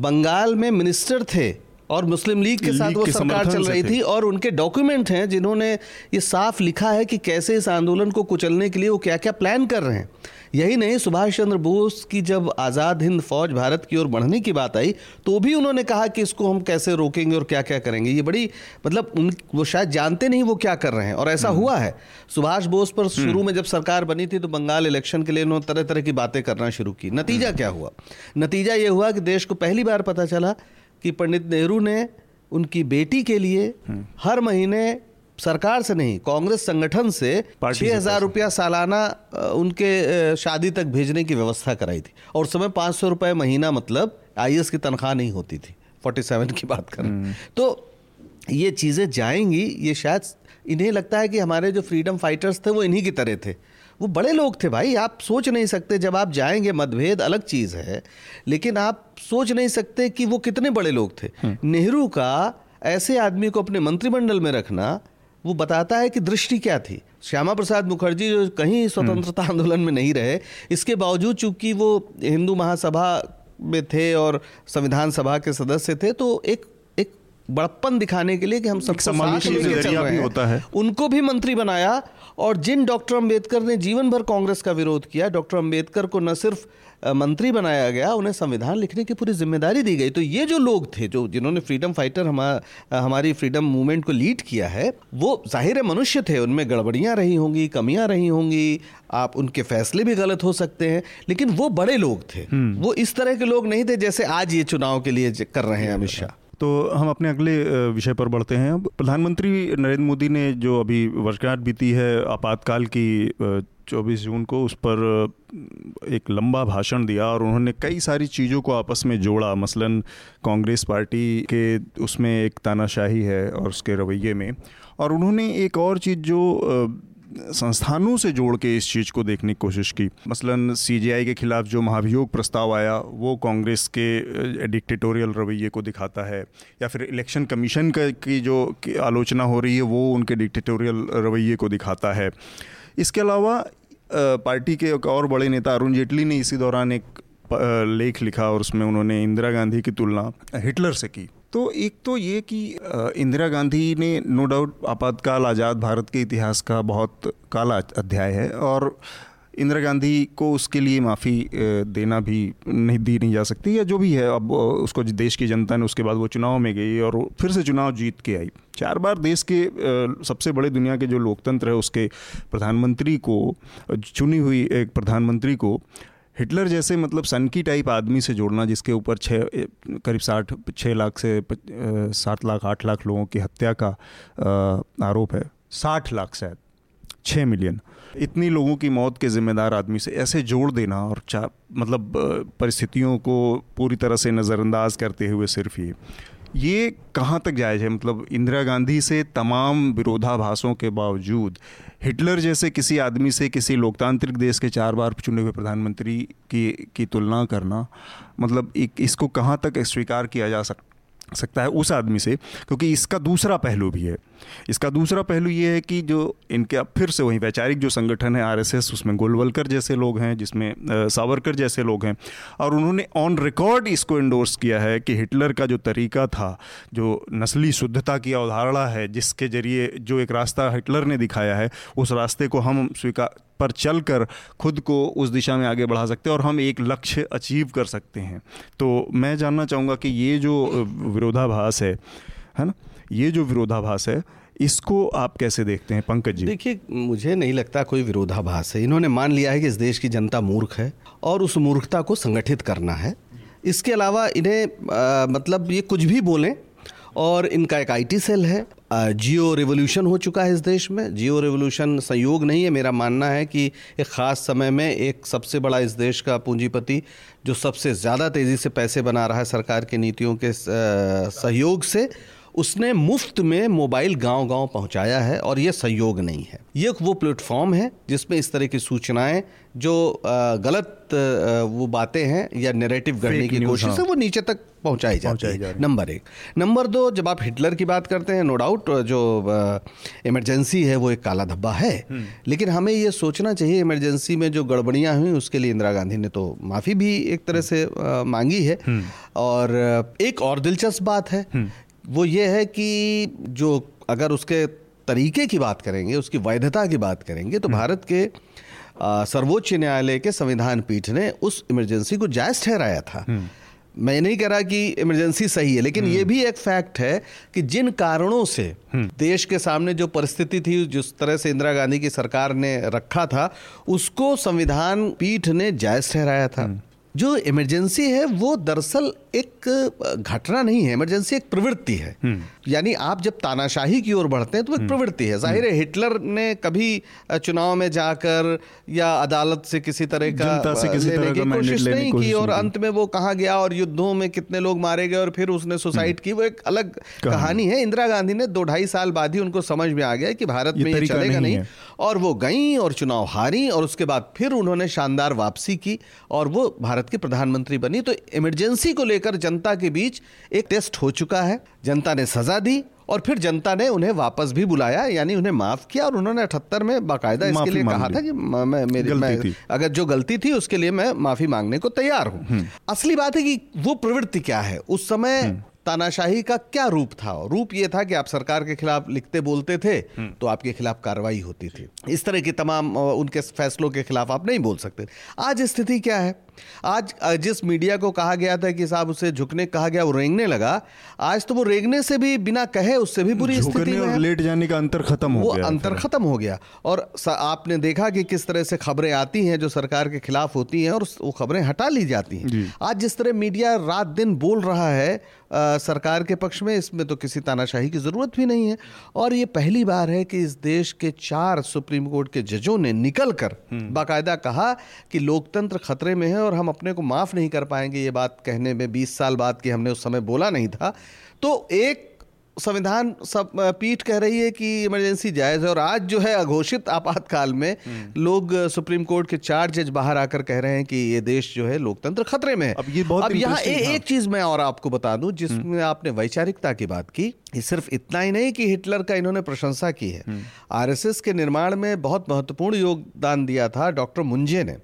बंगाल में मिनिस्टर थे और मुस्लिम लीग के साथ वो सरकार चल रही थी, और उनके डॉक्यूमेंट हैं जिन्होंने ये साफ लिखा है कि कैसे इस आंदोलन को कुचलने के लिए वो क्या क्या प्लान कर रहे हैं। यही नहीं, सुभाष चंद्र बोस की जब आज़ाद हिंद फौज भारत की ओर बढ़ने की बात आई तो भी उन्होंने कहा कि इसको हम कैसे रोकेंगे और क्या क्या करेंगे। ये बड़ी मतलब उन वो शायद जानते नहीं वो क्या कर रहे हैं, और ऐसा हुआ है। सुभाष बोस पर शुरू में जब सरकार बनी थी तो बंगाल इलेक्शन के लिए उन्होंने तरह तरह की बातें करना शुरू की। नतीजा क्या हुआ? नतीजा ये हुआ कि देश को पहली बार पता चला कि पंडित नेहरू ने उनकी बेटी के लिए हर महीने सरकार से नहीं, कांग्रेस संगठन से छः हजार रुपया सालाना उनके शादी तक भेजने की व्यवस्था कराई थी। और उस समय पाँच सौ रुपये महीना, मतलब आईएएस की तनख्वाह नहीं होती थी, सैंतालीस की बात करें तो। ये चीज़ें जाएंगी, ये शायद इन्हें लगता है कि हमारे जो फ्रीडम फाइटर्स थे वो इन्हीं की तरह थे। वो बड़े लोग थे भाई, आप सोच नहीं सकते। जब आप जाएंगे, मतभेद अलग चीज़ है, लेकिन आप सोच नहीं सकते कि वो कितने बड़े लोग थे। नेहरू का ऐसे आदमी को अपने मंत्रिमंडल में रखना, वो बताता है कि दृष्टि क्या थी। श्यामा प्रसाद मुखर्जी जो कहीं स्वतंत्रता आंदोलन में नहीं रहे, इसके बावजूद चूंकि वो हिंदू महासभा में थे और संविधान सभा के सदस्य थे, तो एक एक बड़प्पन दिखाने के लिए कि हम सब साथ लेके चल रहे हैं, उनको भी मंत्री बनाया। और जिन डॉक्टर अंबेडकर ने जीवन भर कांग्रेस का विरोध किया, डॉक्टर अंबेडकर को न सिर्फ मंत्री बनाया गया, उन्हें संविधान लिखने की पूरी जिम्मेदारी दी गई। तो ये जो लोग थे, जो जिन्होंने फ्रीडम फाइटर हमा, हमारी फ्रीडम मूवमेंट को लीड किया है, वो जाहिर है मनुष्य थे, उनमें गड़बड़ियाँ रही होंगी, कमियाँ रही होंगी, आप उनके फैसले भी गलत हो सकते हैं, लेकिन वो बड़े लोग थे। वो इस तरह के लोग नहीं थे जैसे आज ये चुनाव के लिए कर रहे हैं अमित शाह। तो हम अपने अगले विषय पर बढ़ते हैं। प्रधानमंत्री नरेंद्र मोदी ने जो अभी वर्षगांठ बीती है आपातकाल की, चौबीस जून को, उस पर एक लंबा भाषण दिया और उन्होंने कई सारी चीज़ों को आपस में जोड़ा। मसलन कांग्रेस पार्टी के उसमें एक तानाशाही है और उसके रवैये में, और उन्होंने एक और चीज़ जो संस्थानों से जोड़ के इस चीज़ को देखने की कोशिश की। मसलन सीजीआई के खिलाफ जो महाभियोग प्रस्ताव आया वो कांग्रेस के डिक्टेटोरियल रवैये को दिखाता है, या फिर इलेक्शन कमीशन की जो आलोचना हो रही है वो उनके डिक्टेटोरियल रवैये को दिखाता है। इसके अलावा पार्टी के एक और बड़े नेता अरुण जेटली ने इसी दौरान एक लेख लिखा और उसमें उन्होंने इंदिरा गांधी की तुलना हिटलर से की। तो एक तो ये कि इंदिरा गांधी ने नो डाउट आपातकाल आज़ाद भारत के इतिहास का बहुत काला अध्याय है, और इंदिरा गांधी को उसके लिए माफ़ी देना भी नहीं दी नहीं जा सकती, या जो भी है। अब उसको देश की जनता ने, उसके बाद वो चुनाव में गई और फिर से चुनाव जीत के आई। चार बार देश के सबसे बड़े दुनिया के जो लोकतंत्र है उसके प्रधानमंत्री को, चुनी हुई एक प्रधानमंत्री को हिटलर जैसे मतलब सनकी टाइप आदमी से जोड़ना, जिसके ऊपर छः करीब साठ छः लाख से सात लाख आठ लाख लोगों की हत्या का आरोप है, साठ लाख शायद छः मिलियन इतनी लोगों की मौत के जिम्मेदार आदमी से ऐसे जोड़ देना, और चा मतलब परिस्थितियों को पूरी तरह से नज़रअंदाज करते हुए सिर्फ ये ये कहाँ तक जायज़ है? मतलब इंदिरा गांधी से तमाम विरोधाभासों के बावजूद हिटलर जैसे किसी आदमी से, किसी लोकतांत्रिक देश के चार बार चुने हुए प्रधानमंत्री की की तुलना करना, मतलब एक, इसको कहाँ तक स्वीकार किया जा सकता सकता है उस आदमी से? क्योंकि इसका दूसरा पहलू भी है। इसका दूसरा पहलू ये है कि जो इनके अब फिर से वही वैचारिक जो संगठन है आरएसएस, उसमें गोलवलकर जैसे लोग हैं, जिसमें सावरकर जैसे लोग हैं, और उन्होंने ऑन रिकॉर्ड इसको इंडोर्स किया है कि हिटलर का जो तरीका था, जो नस्ली शुद्धता की अवधारणा है, जिसके जरिए जो एक रास्ता हिटलर ने दिखाया है, उस रास्ते को हम स्वीकार पर चलकर खुद को उस दिशा में आगे बढ़ा सकते हैं और हम एक लक्ष्य अचीव कर सकते हैं। तो मैं जानना चाहूँगा कि ये जो विरोधाभास है है ना, ये जो विरोधाभास है इसको आप कैसे देखते हैं पंकज जी? देखिए, मुझे नहीं लगता कोई विरोधाभास है। इन्होंने मान लिया है कि इस देश की जनता मूर्ख है और उस मूर्खता को संगठित करना है। इसके अलावा इन्हें मतलब ये कुछ भी बोलें, और इनका एक आईटी सेल है। जियो रेवोल्यूशन हो चुका है इस देश में। जियो रेवोल्यूशन संयोग नहीं है। मेरा मानना है कि एक ख़ास समय में एक सबसे बड़ा इस देश का पूंजीपति, जो सबसे ज़्यादा तेज़ी से पैसे बना रहा है सरकार की नीतियों के सहयोग से, उसने मुफ्त में मोबाइल गांव-गांव पहुंचाया है, और ये सहयोग नहीं है। ये वो प्लेटफॉर्म है जिसमें इस तरह की सूचनाएं, जो गलत वो बातें हैं या नैरेटिव गढ़ने की कोशिश है, वो नीचे तक पहुंचाई जाती है। नंबर एक। नंबर दो, जब आप हिटलर की बात करते हैं, नो डाउट जो इमरजेंसी है वो एक काला धब्बा है, लेकिन हमें ये सोचना चाहिए इमरजेंसी में जो गड़बड़ियां हुई उसके लिए इंदिरा गांधी ने तो माफ़ी भी एक तरह से मांगी है। और एक और दिलचस्प बात है वो ये है कि जो अगर उसके तरीके की बात करेंगे, उसकी वैधता की बात करेंगे, तो भारत के सर्वोच्च न्यायालय के संविधान पीठ ने उस इमरजेंसी को जायज़ ठहराया था। मैं नहीं कह रहा कि इमरजेंसी सही है, लेकिन ये भी एक फैक्ट है कि जिन कारणों से देश के सामने जो परिस्थिति थी, जिस तरह से इंदिरा गांधी की सरकार ने रखा था, उसको संविधान पीठ ने जायज़ ठहराया था। जो इमरजेंसी है वो दरअसल एक घटना नहीं है, इमरजेंसी एक प्रवृत्ति है। यानी आप जब तानाशाही की ओर बढ़ते हैं तो एक प्रवृत्ति है। जाहिर है हिटलर ने कभी चुनाव में जाकर या अदालत से किसी तरह का लेने की कोशिश नहीं की, और अंत में वो कहाँ गया और युद्धों में कितने लोग मारे गए और फिर उसने सुसाइड की, वो एक अलग कहानी है। इंदिरा गांधी ने दो ढाई साल बाद ही उनको समझ में आ गया कि भारत में ये चलेगा नहीं, और वो गई और चुनाव हारी, और उसके बाद फिर उन्होंने शानदार वापसी की और वो भारत की प्रधानमंत्री बनी। तो इमरजेंसी को लेकर जनता के बीच एक टेस्ट हो चुका है। जनता ने सजा दी और फिर जनता ने उन्हें वापस भी बुलाया, यानी उन्हें माफ किया, और उन्होंने अठहत्तर में बाकायदा इसके लिए कहा था कि मैं मेरी मैं, अगर जो गलती थी उसके लिए मैं माफी मांगने को तैयार हूं। असली बात है कि वो प्रवृत्ति क्या है, उस समय तानाशाही का क्या रूप था। रूप ये था कि आप सरकार के खिलाफ लिखते बोलते थे तो आपके खिलाफ कार्रवाई होती थी। इस तरह के तमाम उनके फैसलों के खिलाफ आप नहीं बोल सकते। आज स्थिति क्या है? आज जिस मीडिया को कहा गया था कि साहब उसे झुकने कहा गया, वो रेंगने लगा। आज तो वो रेंगने से भी, बिना कहे उससे भी बुरी स्थिति में है। लेट जाने का अंतर खत्म हो गया, वो अंतर खत्म हो गया। और आपने देखा कि किस तरह से खबरें आती हैं जो सरकार के खिलाफ होती हैं, और वो खबरें हटा ली जाती हैं। आज जिस तरह मीडिया रात दिन बोल रहा है आ, सरकार के पक्ष में, इसमें तो किसी तानाशाही की जरूरत भी नहीं है। और ये पहली बार है कि इस देश के चार सुप्रीम कोर्ट के जजों ने निकल कर बाकायदा कहा कि लोकतंत्र खतरे में है और हम अपने को माफ नहीं कर पाएंगे। ये बात कहने में बीस साल बाद कि हमने उस समय बोला नहीं था। तो एक संविधान सब पीठ कह रही है कि इमरजेंसी जायज़ है, और आज जो है अघोषित आपातकाल में लोग सुप्रीम कोर्ट के चार जज बाहर आकर कह रहे हैं कि ये देश जो है लोकतंत्र खतरे में है। अब ये बहुत अब यहाँ ए, हाँ। एक चीज़ मैं और आपको बता दूं, जिसमें आपने वैचारिकता की बात की, सिर्फ इतना ही नहीं कि हिटलर का इन्होंने प्रशंसा की है। आरएसएस के निर्माण में बहुत महत्वपूर्ण योगदान दिया था डॉक्टर मुंजे ने,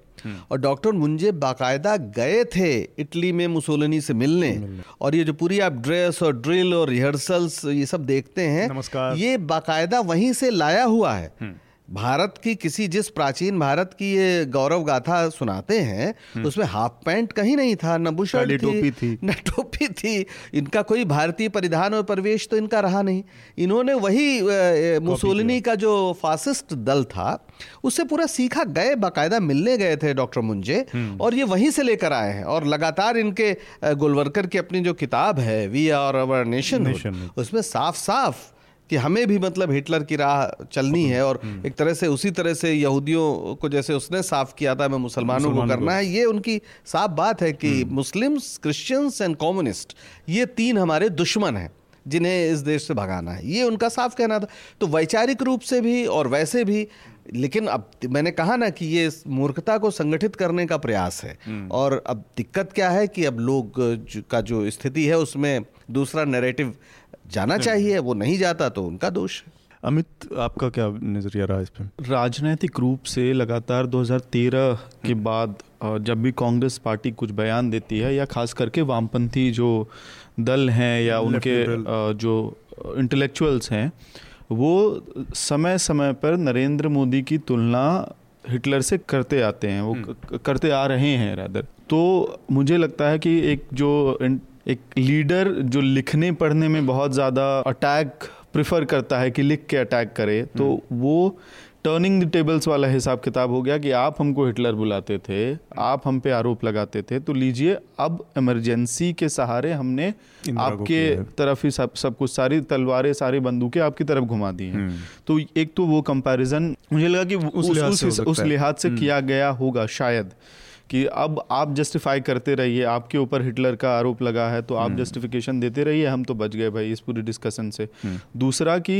और डॉक्टर मुंजे बाकायदा गए थे इटली में मुसोलिनी से मिलने, मिलने। और ये जो पूरी आप ड्रेस और ड्रिल और रिहर्सल्स ये सब देखते हैं, ये बाकायदा वहीं से लाया हुआ है। भारत की किसी जिस प्राचीन भारत की ये गौरव गाथा सुनाते हैं, उसमें हाफ पैंट कहीं नहीं था, न बुशर्ट टोपी थी, न टोपी थी। इनका कोई भारतीय परिधान और परिवेश तो इनका रहा नहीं। इन्होंने वही मुसोलिनी का जो फासिस्ट दल था उससे पूरा सीखा। गए, बाकायदा मिलने गए थे डॉक्टर मुंजे, और ये वहीं से लेकर आए हैं। और लगातार इनके गोलवरकर की अपनी जो किताब है वी आर अवर नेशन, उसमें साफ साफ कि हमें भी मतलब हिटलर की राह चलनी है, और एक तरह से उसी तरह से यहूदियों को जैसे उसने साफ किया था, मैं मुसलमानों को करना है। ये उनकी साफ बात है कि मुस्लिम्स, क्रिश्चियंस एंड कम्युनिस्ट, ये तीन हमारे दुश्मन हैं जिन्हें इस देश से भगाना है। ये उनका साफ कहना था। तो वैचारिक रूप से भी और वैसे भी, लेकिन अब मैंने कहा ना कि ये मूर्खता को संगठित करने का प्रयास है। और अब दिक्कत क्या है कि अब लोग का जो स्थिति है उसमें दूसरा नैरेटिव जाना चाहिए, वो नहीं जाता तो उनका दोष है। अमित, आपका क्या नज़रिया रहा इस पर? राजनीतिक रूप से लगातार दो हज़ार तेरह के बाद जब भी कांग्रेस पार्टी कुछ बयान देती है, या खास करके वामपंथी जो दल हैं या उनके जो इंटेलेक्चुअल्स हैं, वो समय समय पर नरेंद्र मोदी की तुलना हिटलर से करते आते हैं, वो करते आ रहे हैं रादर। तो मुझे लगता है कि एक जो एक लीडर जो लिखने पढ़ने में बहुत ज़्यादा अटैक प्रिफर करता है कि लिख के अटैक करे, तो वो टर्निंग द टेबल्स वाला हिसाब किताब हो गया कि आप हमको हिटलर बुलाते थे, आप हम पे आरोप लगाते थे, तो लीजिए अब इमरजेंसी के सहारे हमने आपके तरफ ही सब सब कुछ, सारी तलवारें सारी बंदूकें आपकी तरफ घुमा दी हैं। तो एक तो वो कंपैरिजन मुझे लगा कि उस लिहाज से, उस लिहाज से किया गया होगा शायद कि अब आप जस्टिफाई करते रहिए, आपके ऊपर हिटलर का आरोप लगा है तो आप जस्टिफिकेशन देते रहिए, हम तो बच गए भाई इस पूरी डिस्कशन से। दूसरा कि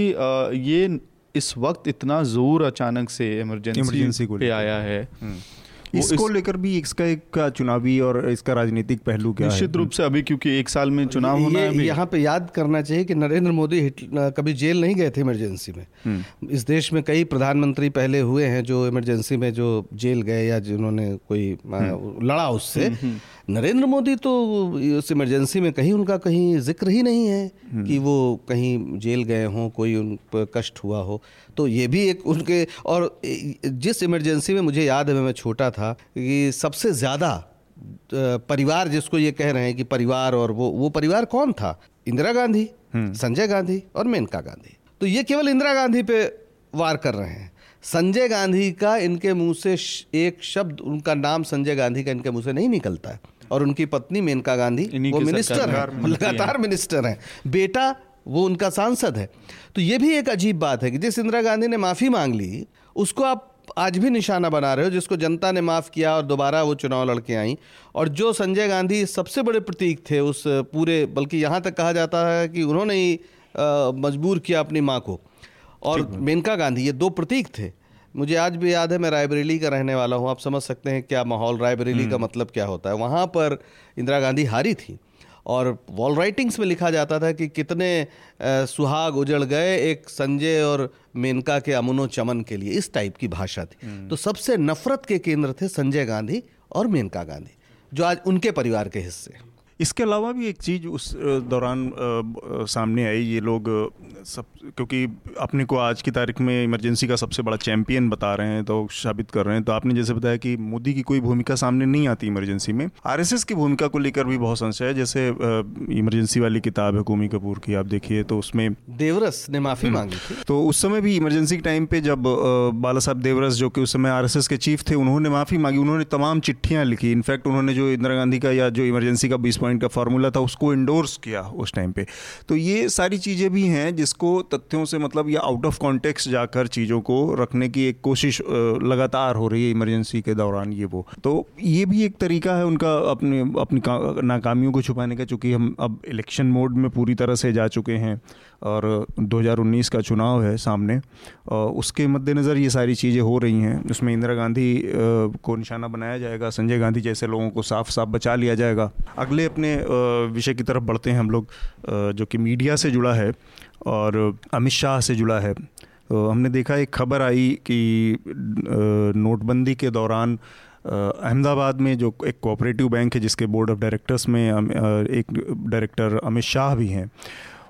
ये इस वक्त इतना जोर अचानक से इमरजेंसी पे आया है, इसको इस... लेकर भी इसका एक चुनावी और इसका राजनीतिक पहलू क्या है निश्चित रूप से अभी, क्योंकि एक साल में चुनाव होना है अभी। यहाँ पे याद करना चाहिए कि नरेंद्र मोदी कभी जेल नहीं गए थे इमरजेंसी में। इस देश में कई प्रधानमंत्री पहले हुए हैं जो इमरजेंसी में जो जेल गए या जिन्होंने कोई लड़ा उससे। नरेंद्र मोदी तो इस इमरजेंसी में कहीं उनका कहीं जिक्र ही नहीं है कि वो कहीं जेल गए हों, कोई उन पर कष्ट हुआ हो। तो ये भी एक उनके, और जिस इमरजेंसी में मुझे याद है मैं छोटा था कि सबसे ज़्यादा परिवार, जिसको ये कह रहे हैं कि परिवार, और वो वो परिवार कौन था? इंदिरा गांधी, संजय गांधी और मेनका गांधी। तो ये केवल इंदिरा गांधी पे वार कर रहे हैं, संजय गांधी का इनके मुंह से एक शब्द, उनका नाम संजय गांधी का इनके मुंह से नहीं निकलता है। और उनकी पत्नी मेनका गांधी वो मिनिस्टर हैं, लगातार मिनिस्टर हैं, बेटा वो उनका सांसद है। तो ये भी एक अजीब बात है कि जिस इंदिरा गांधी ने माफ़ी मांग ली उसको आप आज भी निशाना बना रहे हो, जिसको जनता ने माफ़ किया और दोबारा वो चुनाव लड़के आई। और जो संजय गांधी सबसे बड़े प्रतीक थे उस पूरे, बल्कि यहाँ तक कहा जाता है कि उन्होंने ही मजबूर किया अपनी माँ को, और मेनका गांधी, ये दो प्रतीक थे। मुझे आज भी याद है, मैं रायबरेली का रहने वाला हूँ, आप समझ सकते हैं क्या माहौल, रायबरेली का मतलब क्या होता है। वहाँ पर इंदिरा गांधी हारी थी और वॉल राइटिंग्स में लिखा जाता था कि कितने सुहाग उजड़ गए एक संजय और मेनका के अमनो चमन के लिए, इस टाइप की भाषा थी। तो सबसे नफरत के केंद्र थे संजय गांधी और मेनका गांधी, जो आज उनके परिवार के हिस्से हैं। इसके अलावा भी एक चीज़ उस दौरान आ, सामने आई, ये लोग सब क्योंकि अपने को आज की तारीख में इमरजेंसी का सबसे बड़ा चैंपियन बता रहे हैं, तो साबित कर रहे हैं। तो आपने जैसे बताया कि मोदी की कोई भूमिका सामने नहीं आती इमरजेंसी में, आरएसएस की भूमिका को लेकर भी बहुत संशय है। जैसे इमरजेंसी वाली किताब है कुमी कपूर की, आप देखिए, तो उसमें देवरस ने माफ़ी मांगी थी, तो उस समय भी इमरजेंसी के टाइम पर जब बाला साहब देवरस, जो कि उस समय आरएसएस के चीफ थे, उन्होंने माफ़ी मांगी, उन्होंने तमाम चिट्ठियाँ लिखी। इनफैक्ट उन्होंने जो इंदिरा गांधी का या जो इमरजेंसी का बीस का फॉर्मूला था उसको इंडोर्स किया उस टाइम पे। तो ये सारी चीज़ें भी हैं जिसको तथ्यों से मतलब या आउट ऑफ कॉन्टेक्स्ट जाकर चीज़ों को रखने की एक कोशिश लगातार हो रही है इमरजेंसी के दौरान। ये वो तो ये भी एक तरीका है उनका अपने अपनी नाकामियों को छुपाने का, चूँकि हम अब इलेक्शन मोड में पूरी तरह से जा चुके हैं और दो हज़ार उन्नीस का चुनाव है सामने, उसके मद्देनज़र ये सारी चीज़ें हो रही हैं। उसमें इंदिरा गांधी को निशाना बनाया जाएगा, संजय गांधी जैसे लोगों को साफ साफ बचा लिया जाएगा। अगले अपने विषय की तरफ बढ़ते हैं हम लोग, जो कि मीडिया से जुड़ा है और अमित शाह से जुड़ा है। तो हमने देखा एक खबर आई कि नोटबंदी के दौरान अहमदाबाद में जो एक कोऑपरेटिव बैंक है जिसके बोर्ड ऑफ डायरेक्टर्स में एक डायरेक्टर अमित शाह भी हैं,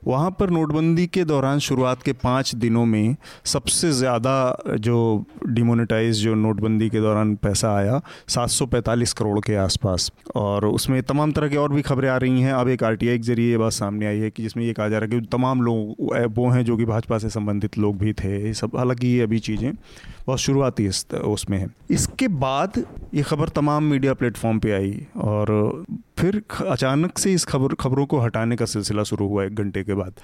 वहाँ पर नोटबंदी के दौरान शुरुआत के पाँच दिनों में सबसे ज़्यादा जो डिमोनेटाइज जो नोटबंदी के दौरान पैसा आया सात सौ पैंतालीस करोड़ के आसपास। और उसमें तमाम तरह की और भी खबरें आ रही हैं। अब एक आरटीआई के ज़रिए ये बात सामने आई है कि जिसमें ये कहा जा रहा है कि तमाम लोग वो हैं जो कि भाजपा से संबंधित लोग भी थे सब। हालाँकि ये अभी चीज़ें बहुत शुरुआती उसमें है। इसके बाद ये खबर तमाम मीडिया प्लेटफॉर्म पर आई और फिर अचानक से इस खबर खबरों को हटाने का सिलसिला शुरू हुआ एक घंटे के बाद।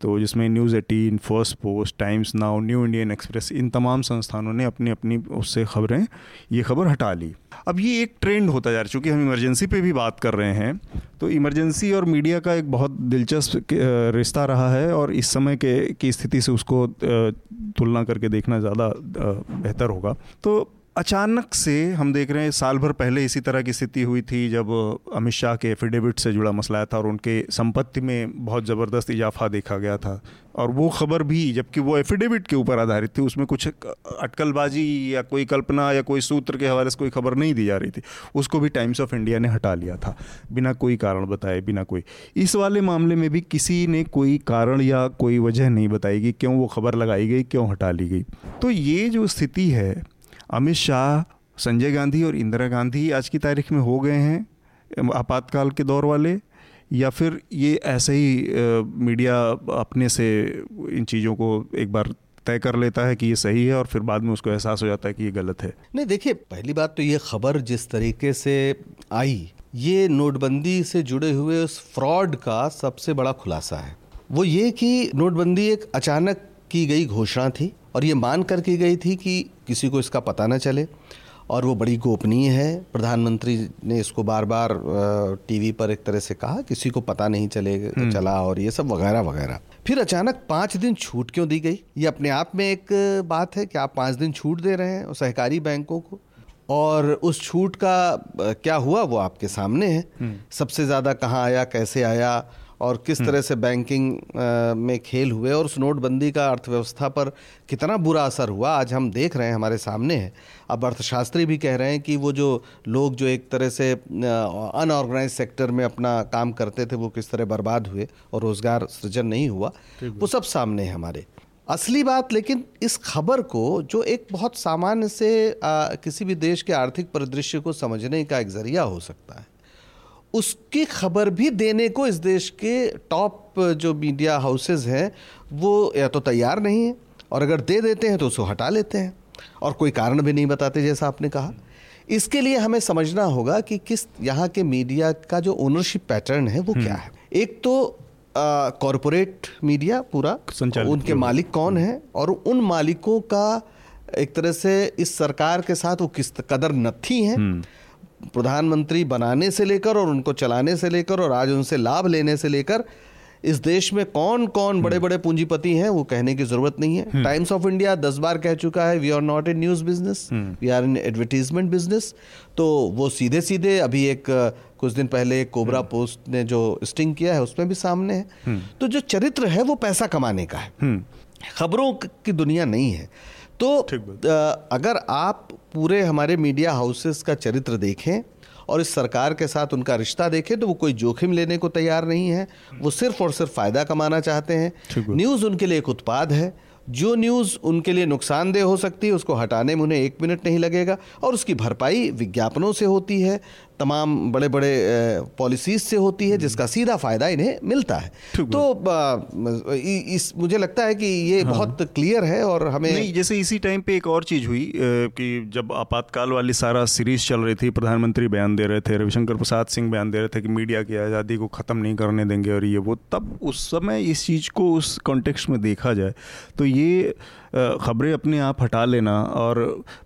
तो जिसमें न्यूज़ अठारह, first post, times now, new Indian express, इन तमाम संस्थानों ने अपनी अपनी उससे खबरें ये खबर हटा ली। अब ये एक ट्रेंड होता जा रहा है, चूँकि हम इमरजेंसी पे भी बात कर रहे हैं तो इमरजेंसी और मीडिया का एक बहुत दिलचस्प रिश्ता रहा है और इस समय के की स्थिति से उसको तुलना करके देखना ज़्यादा बेहतर होगा। तो अचानक से हम देख रहे हैं, साल भर पहले इसी तरह की स्थिति हुई थी जब अमित शाह के एफिडेविट से जुड़ा मसला था और उनके संपत्ति में बहुत ज़बरदस्त इजाफा देखा गया था। और वो खबर भी, जबकि वो एफिडेविट के ऊपर आधारित थी, उसमें कुछ अटकलबाजी या कोई कल्पना या कोई सूत्र के हवाले से कोई खबर नहीं दी जा रही थी, उसको भी टाइम्स ऑफ इंडिया ने हटा लिया था बिना कोई कारण बताए, बिना कोई। इस वाले मामले में भी किसी ने कोई कारण या कोई वजह नहीं बताई कि क्यों वो खबर लगाई गई, क्यों हटा ली गई। तो ये जो स्थिति है, अमित शाह, संजय गांधी और इंदिरा गांधी आज की तारीख में हो गए हैं आपातकाल के दौर वाले। या फिर ये ऐसे ही मीडिया अपने से इन चीज़ों को एक बार तय कर लेता है कि ये सही है और फिर बाद में उसको एहसास हो जाता है कि ये गलत है? नहीं, देखिए, पहली बात तो ये खबर जिस तरीके से आई ये नोटबंदी से जुड़े हुए उस फ्रॉड का सबसे बड़ा खुलासा है। वो ये कि नोटबंदी एक अचानक की गई घोषणा थी और ये मान कर की गई थी कि किसी को इसका पता न चले और वो बड़ी गोपनीय है। प्रधानमंत्री ने इसको बार बार टीवी पर एक तरह से कहा, किसी को पता नहीं चले चला और ये सब वगैरह वगैरह। फिर अचानक पाँच दिन छूट क्यों दी गई? ये अपने आप में एक बात है कि आप पाँच दिन छूट दे रहे हैं सहकारी बैंकों को, और उस छूट का क्या हुआ वो आपके सामने है। सबसे ज़्यादा कहाँ आया, कैसे आया और किस तरह से बैंकिंग में खेल हुए और उस नोटबंदी का अर्थव्यवस्था पर कितना बुरा असर हुआ आज हम देख रहे हैं, हमारे सामने है। अब अर्थशास्त्री भी कह रहे हैं कि वो जो लोग जो एक तरह से अनऑर्गेनाइज सेक्टर में अपना काम करते थे वो किस तरह बर्बाद हुए और रोज़गार सृजन नहीं हुआ, वो सब सामने है हमारे। असली बात लेकिन इस खबर को, जो एक बहुत सामान्य से आ, किसी भी देश के आर्थिक परिदृश्य को समझने का एक जरिया हो सकता है, उसकी खबर भी देने को इस देश के टॉप जो मीडिया हाउसेस हैं वो या तो तैयार नहीं है और अगर दे देते हैं तो उसको हटा लेते हैं और कोई कारण भी नहीं बताते, जैसा आपने कहा। इसके लिए हमें समझना होगा कि किस यहाँ के मीडिया का जो ओनरशिप पैटर्न है वो क्या है। एक तो कॉरपोरेट मीडिया पूरा, उनके मालिक कौन है और उन मालिकों का एक तरह से इस सरकार के साथ वो किस कदर नत्थी हैं, प्रधानमंत्री बनाने से लेकर और उनको चलाने से लेकर और आज उनसे लाभ लेने से लेकर इस देश में कौन कौन बड़े बड़े पूंजीपति हैं वो कहने की जरूरत नहीं है। टाइम्स ऑफ इंडिया दस बार कह चुका है, we are not in news business, we are in advertisement business. तो वो सीधे सीधे अभी एक कुछ दिन पहले कोबरा पोस्ट ने जो स्टिंग किया है उसमें भी सामने है। तो जो चरित्र है वो पैसा कमाने का है, खबरों की दुनिया नहीं है। तो अगर आप पूरे हमारे मीडिया हाउसेस का चरित्र देखें और इस सरकार के साथ उनका रिश्ता देखें तो वो कोई जोखिम लेने को तैयार नहीं है, वो सिर्फ और सिर्फ फ़ायदा कमाना चाहते हैं। न्यूज़ उनके लिए एक उत्पाद है, जो न्यूज़ उनके लिए नुकसानदेह हो सकती है उसको हटाने में उन्हें एक मिनट नहीं लगेगा और उसकी भरपाई विज्ञापनों से होती है, तमाम बड़े बड़े पॉलिसीज़ से होती है जिसका सीधा फ़ायदा इन्हें मिलता है। तो इस मुझे लगता है कि ये हाँ। बहुत क्लियर है। और हमें नहीं, जैसे इसी टाइम पे एक और चीज़ हुई कि जब आपातकाल वाली सारा सीरीज़ चल रही थी, प्रधानमंत्री बयान दे रहे थे, रविशंकर प्रसाद सिंह बयान दे रहे थे कि मीडिया की आज़ादी को ख़त्म नहीं करने देंगे और ये वो, तब उस समय इस चीज़ को उस कॉन्टेक्स्ट में देखा जाए तो ये खबरें अपने आप हटा लेना। और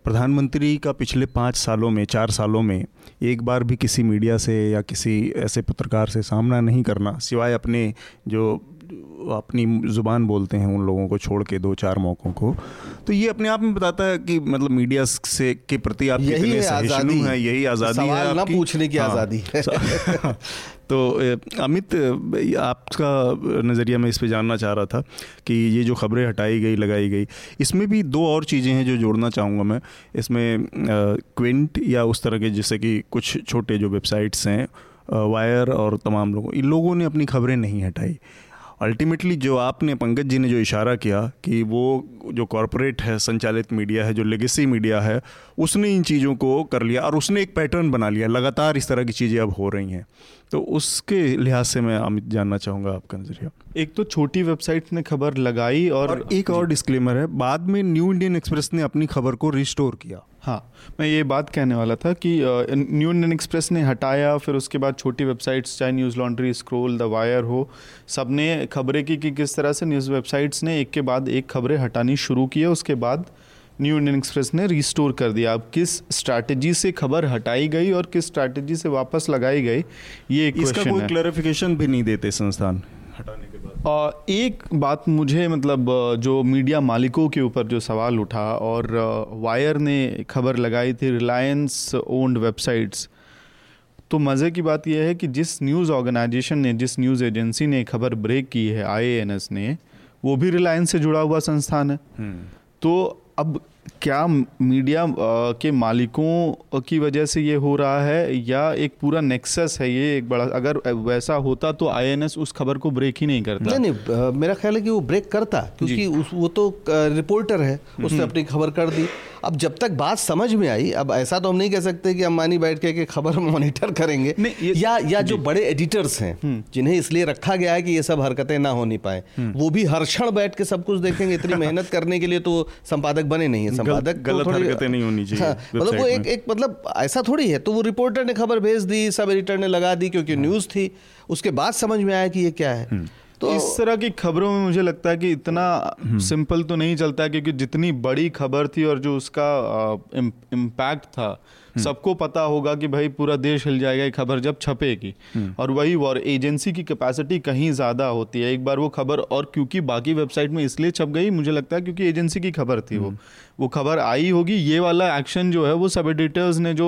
प्रधानमंत्री का पिछले पाँच सालों में, चार सालों में एक बार भी किसी मीडिया से या किसी ऐसे पत्रकार से सामना नहीं करना, सिवाय अपने जो अपनी ज़ुबान बोलते हैं उन लोगों को छोड़ के दो चार मौक़ों को, तो ये अपने आप में बताता है कि मतलब मीडिया से के प्रति आप कितने सहिष्णु हैं। यही आज़ादी है, सवाल न पूछने की आज़ादी है। तो अमित, आपका नज़रिया मैं इस पे जानना चाह रहा था कि ये जो खबरें हटाई गई लगाई गई, इसमें भी दो और चीज़ें हैं जो जोड़ना चाहूँगा मैं। इसमें क्विंट या उस तरह के जैसे कि कुछ छोटे जो वेबसाइट्स हैं, वायर और तमाम लोगों इन लोगों ने अपनी खबरें नहीं हटाई। अल्टीमेटली जो आपने पंकज जी ने जो इशारा किया कि वो जो कॉरपोरेट है, संचालित मीडिया है, जो लेगेसी मीडिया है, उसने इन चीज़ों को कर लिया और उसने एक पैटर्न बना लिया, लगातार इस तरह की चीज़ें अब हो रही हैं, तो उसके लिहाज से मैं अमित जानना चाहूँगा आपका नज़रिया। एक तो छोटी वेबसाइट्स ने खबर लगाई और, और एक और डिस्क्लेमर है, बाद में न्यू इंडियन एक्सप्रेस ने अपनी खबर को रिस्टोर किया। हाँ, मैं ये बात कहने वाला था कि न्यू इंडियन एक्सप्रेस ने हटाया, फिर उसके बाद छोटी वेबसाइट्स चाहे Newslaundry, Scroll, the Wire हो, सब ने खबरें की कि किस तरह से न्यूज़ वेबसाइट्स ने एक के बाद एक खबरें हटानी शुरू की है। उसके बाद न्यू इंडियन एक्सप्रेस ने रिस्टोर कर दिया। अब किस स्ट्रैटेजी से खबर हटाई गई और किस स्ट्रैटेजी से वापस लगाई गई, ये एक इसका कोई क्लैरिफिकेशन भी नहीं देते संस्थान हटाने के बाद। और एक बात मुझे मतलब जो मीडिया मालिकों के ऊपर जो सवाल उठा, और वायर ने खबर लगाई थी रिलायंस ओन्ड वेबसाइट्स, तो मज़े की बात यह है कि जिस न्यूज़ ऑर्गेनाइजेशन ने, जिस न्यूज़ एजेंसी ने खबर ब्रेक की है, आई ए एन एस ने, वो भी रिलायंस से जुड़ा हुआ संस्थान है। तो अब क्या मीडिया के मालिकों की वजह से ये हो रहा है या एक पूरा नेक्सस है ये एक बड़ा? अगर वैसा होता तो आईएनएस उस खबर को ब्रेक ही नहीं करता। नहीं नहीं, मेरा ख्याल है कि वो ब्रेक करता, क्योंकि उस वो तो रिपोर्टर है, उसने अपनी खबर कर दी। अब जब तक बात समझ में आई, अब ऐसा तो हम नहीं कह सकते कि अंबानी बैठ के खबर मॉनिटर करेंगे, या या जो बड़े एडिटर्स हैं जिन्हें इसलिए रखा गया है कि ये सब हरकतें ना होनी पाए, वो भी हर क्षण बैठ के सब कुछ देखेंगे? इतनी मेहनत करने के लिए तो संपादक बने नहीं है। संपादक गलत हरकतें नहीं होनी चाहिए, मतलब वो एक एक मतलब ऐसा थोड़ी है। तो वो रिपोर्टर ने खबर भेज दी, सब एडिटर ने लगा दी क्योंकि न्यूज़ थी। उसके बाद समझ में आया कि ये क्या है। तो इस तरह की खबरों में मुझे लगता है कि इतना सिंपल तो नहीं चलता, क्योंकि जितनी बड़ी खबर थी और जो उसका इम्पैक्ट था, सबको पता होगा कि भाई पूरा देश हिल जाएगा ये खबर जब छपेगी। और वही वॉर एजेंसी की कैपेसिटी कहीं ज़्यादा होती है। एक बार वो खबर, और क्योंकि बाकी वेबसाइट में इसलिए छप गई मुझे लगता है क्योंकि एजेंसी की खबर थी, वो वो खबर आई होगी। ये वाला एक्शन जो है वो सब एडिटर्स ने जो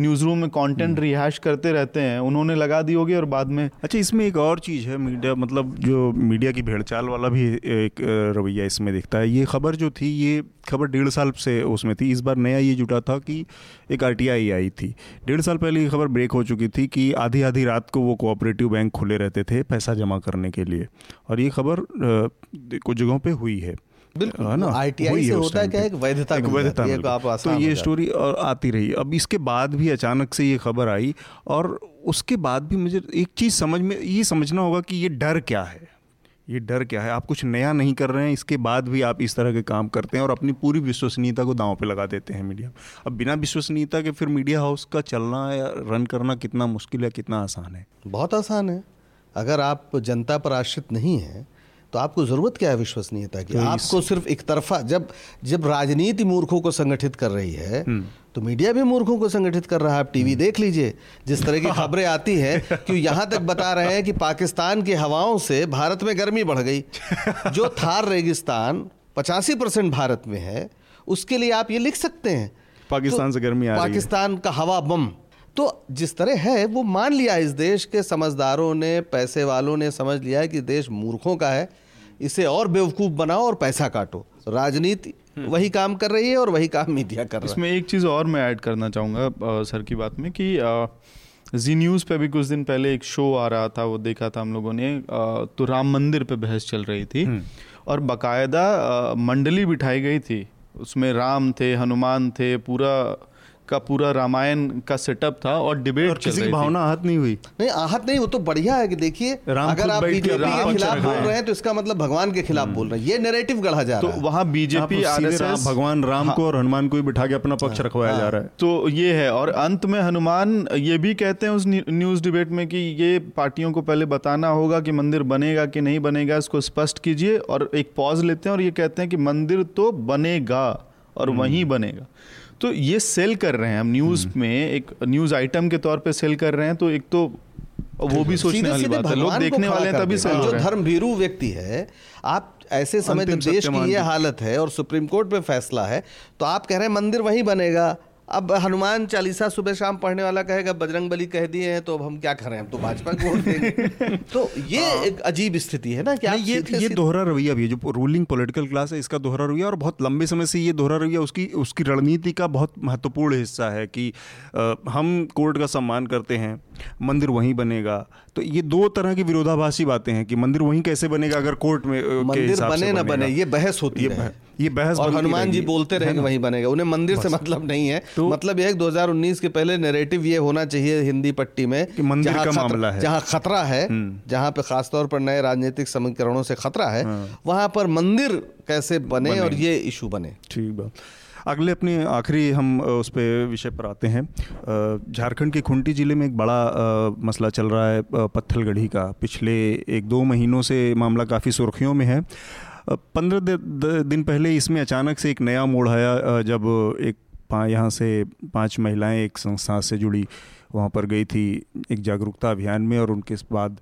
न्यूज़ रूम में कंटेंट रिहैश करते रहते हैं उन्होंने लगा दी होगी और बाद में। अच्छा, इसमें एक और चीज़ है, मीडिया मतलब जो मीडिया की भेड़चाल वाला भी एक रवैया इसमें दिखता है। ये खबर जो थी, ये खबर डेढ़ साल से उसमें थी। इस बार नया ये जुटा था कि एक आरटीआई आई थी, डेढ़ साल पहले ये खबर ब्रेक हो चुकी थी कि आधी आधी रात को वो कोऑपरेटिव बैंक खुले रहते थे पैसा जमा करने के लिए, और ये खबर कुछ जगहों पे हुई है। बिल्कुल, आरटीआई से होता है क्या, एक वैधता मिल जाती है। तो ये स्टोरी और आती रही। अब इसके बाद भी अचानक से ये खबर आई, और उसके बाद भी मुझे एक चीज़ समझ में ये समझना होगा कि ये डर क्या है। ये डर क्या है? आप कुछ नया नहीं कर रहे हैं, इसके बाद भी आप इस तरह के काम करते हैं और अपनी पूरी विश्वसनीयता को दांव पे लगा देते हैं मीडिया। अब बिना विश्वसनीयता के फिर मीडिया हाउस का चलना या रन करना कितना मुश्किल है, कितना आसान है? बहुत आसान है। अगर आप जनता पर आश्रित नहीं हैं तो आपको ज़रूरत क्या है विश्वसनीयता की? आपको सिर्फ एक तरफा, जब जब राजनीति मूर्खों को संगठित कर रही है तो मीडिया भी मूर्खों को संगठित कर रहा है। आप टीवी देख लीजिए, जिस तरह की खबरें आती हैं कि यहाँ तक बता रहे हैं कि पाकिस्तान की हवाओं से भारत में गर्मी बढ़ गई। जो थार रेगिस्तान पचासी परसेंट भारत में है, उसके लिए आप ये लिख सकते हैं पाकिस्तान तो, से गर्मी आ रही है, पाकिस्तान का हवा बम। तो जिस तरह है वो मान लिया, इस देश के समझदारों ने, पैसे वालों ने समझ लिया है कि देश मूर्खों का है, इसे और बेवकूफ़ बनाओ और पैसा काटो। राजनीति वही काम कर रही है और वही काम मीडिया कर रहा है। इसमें एक चीज़ और मैं ऐड करना चाहूँगा सर की बात में कि आ, जी न्यूज़ पे भी कुछ दिन पहले एक शो आ रहा था, वो देखा था हम लोगों ने, आ, तो राम मंदिर पे बहस चल रही थी और बाकायदा मंडली बिठाई गई थी। उसमें राम थे, हनुमान थे, पूरा का पूरा रामायण का सेटअप था और डिबेट और चल किसी रही भावना आहत नहीं हुई। नहीं आहत नहीं, वो तो बढ़िया है कि देखिए अगर आप बीजेपी के खिलाफ बोल रहे हैं तो इसका मतलब भगवान के खिलाफ बोल रहे हैं, ये नैरेटिव गढ़ा जा रहा है। तो वहाँ बीजेपी आरएसएस भगवान राम को और हनुमान को ही बिठा के अपना पक्ष रखवाया जा रहा है। तो ये है, और अंत में हनुमान ये भी कहते हैं उस न्यूज़ डिबेट में कि ये पार्टियों को पहले बताना होगा कि मंदिर बनेगा कि नहीं बनेगा, इसको स्पष्ट कीजिए, और एक पॉज लेते हैं और ये कहते हैं कि मंदिर तो बनेगा और वहीं बनेगा। तो ये सेल कर रहे हैं, हम न्यूज़ में एक न्यूज़ आइटम के तौर पे सेल कर रहे हैं। तो एक तो वो भी सोचने वाली बात है, लोग देखने वाले हैं तभी सेल हो रहा है। जो धर्मभीरू व्यक्ति है, आप ऐसे समय जब देश की ये हालत है और सुप्रीम कोर्ट पे फैसला है तो आप कह रहे हैं मंदिर वहीं बनेगा। अब हनुमान चालीसा सुबह शाम पढ़ने वाला कहेगा बजरंग बली कह दिए हैं तो अब हम क्या करें, हम तो भाजपा को वोट देंगे। तो ये एक अजीब स्थिति है ना कि आप ये ये दोहरा रवैया भी है, जो रूलिंग पॉलिटिकल क्लास है इसका दोहरा रवैया, और बहुत लंबे समय से ये दोहरा रवैया उसकी उसकी रणनीति का बहुत महत्वपूर्ण हिस्सा है कि आ, हम कोर्ट का सम्मान करते हैं, मंदिर वहीं बनेगा। तो ये दो तरह की विरोधाभासी बातें हैं कि मंदिर वहीं कैसे बनेगा अगर कोर्ट में मंदिर बने ना बने, ये बहस होती है, ये बहस। और हनुमान जी बोलते रहेंगे वहीं बनेगा, उन्हें मंदिर से मतलब नहीं है। तो मतलब यह दो हज़ार उन्नीस के पहले नैरेटिव ये होना चाहिए हिंदी पट्टी में कि मंदिर का मामला है, जहाँ खतरा है, जहाँ पे खासतौर पर नए राजनीतिक समीकरणों से खतरा है, वहाँ पर मंदिर कैसे बने, बने। और ये इशू बने। ठीक बात। अगले अपने आखिरी हम उस पर विषय पर आते हैं। झारखंड के खूंटी ज़िले में एक बड़ा मसला चल रहा है पत्थलगढ़ी का। पिछले एक दो महीनों से मामला काफ़ी सुर्खियों में है। पंद्रह दिन पहले इसमें अचानक से एक नया मोड़ आया जब एक पाँ यहाँ से पांच महिलाएं एक संस्था से जुड़ी वहाँ पर गई थी एक जागरूकता अभियान में, और उनके बाद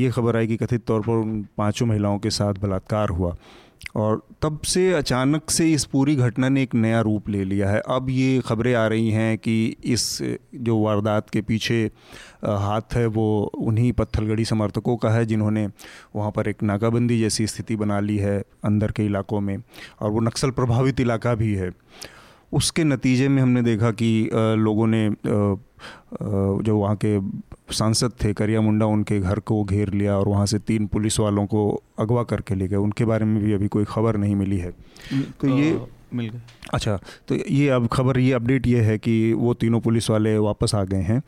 ये खबर आई कि कथित तौर पर उन पांचों महिलाओं के साथ बलात्कार हुआ। और तब से अचानक से इस पूरी घटना ने एक नया रूप ले लिया है। अब ये खबरें आ रही हैं कि इस जो वारदात के पीछे हाथ है वो उन्हीं पत्थलगड़ी समर्थकों का है जिन्होंने वहाँ पर एक नाकाबंदी जैसी स्थिति बना ली है अंदर के इलाकों में, और वो नक्सल प्रभावित इलाका भी है। उसके नतीजे में हमने देखा कि लोगों ने, जो वहाँ के सांसद थे करिया मुंडा, उनके घर को घेर लिया और वहाँ से तीन पुलिस वालों को अगवा करके ले गए। उनके बारे में भी अभी कोई खबर नहीं मिली है। तो ये मिल गए अच्छा, तो ये अब खबर, ये अपडेट ये है कि वो तीनों पुलिस वाले वापस आ गए हैं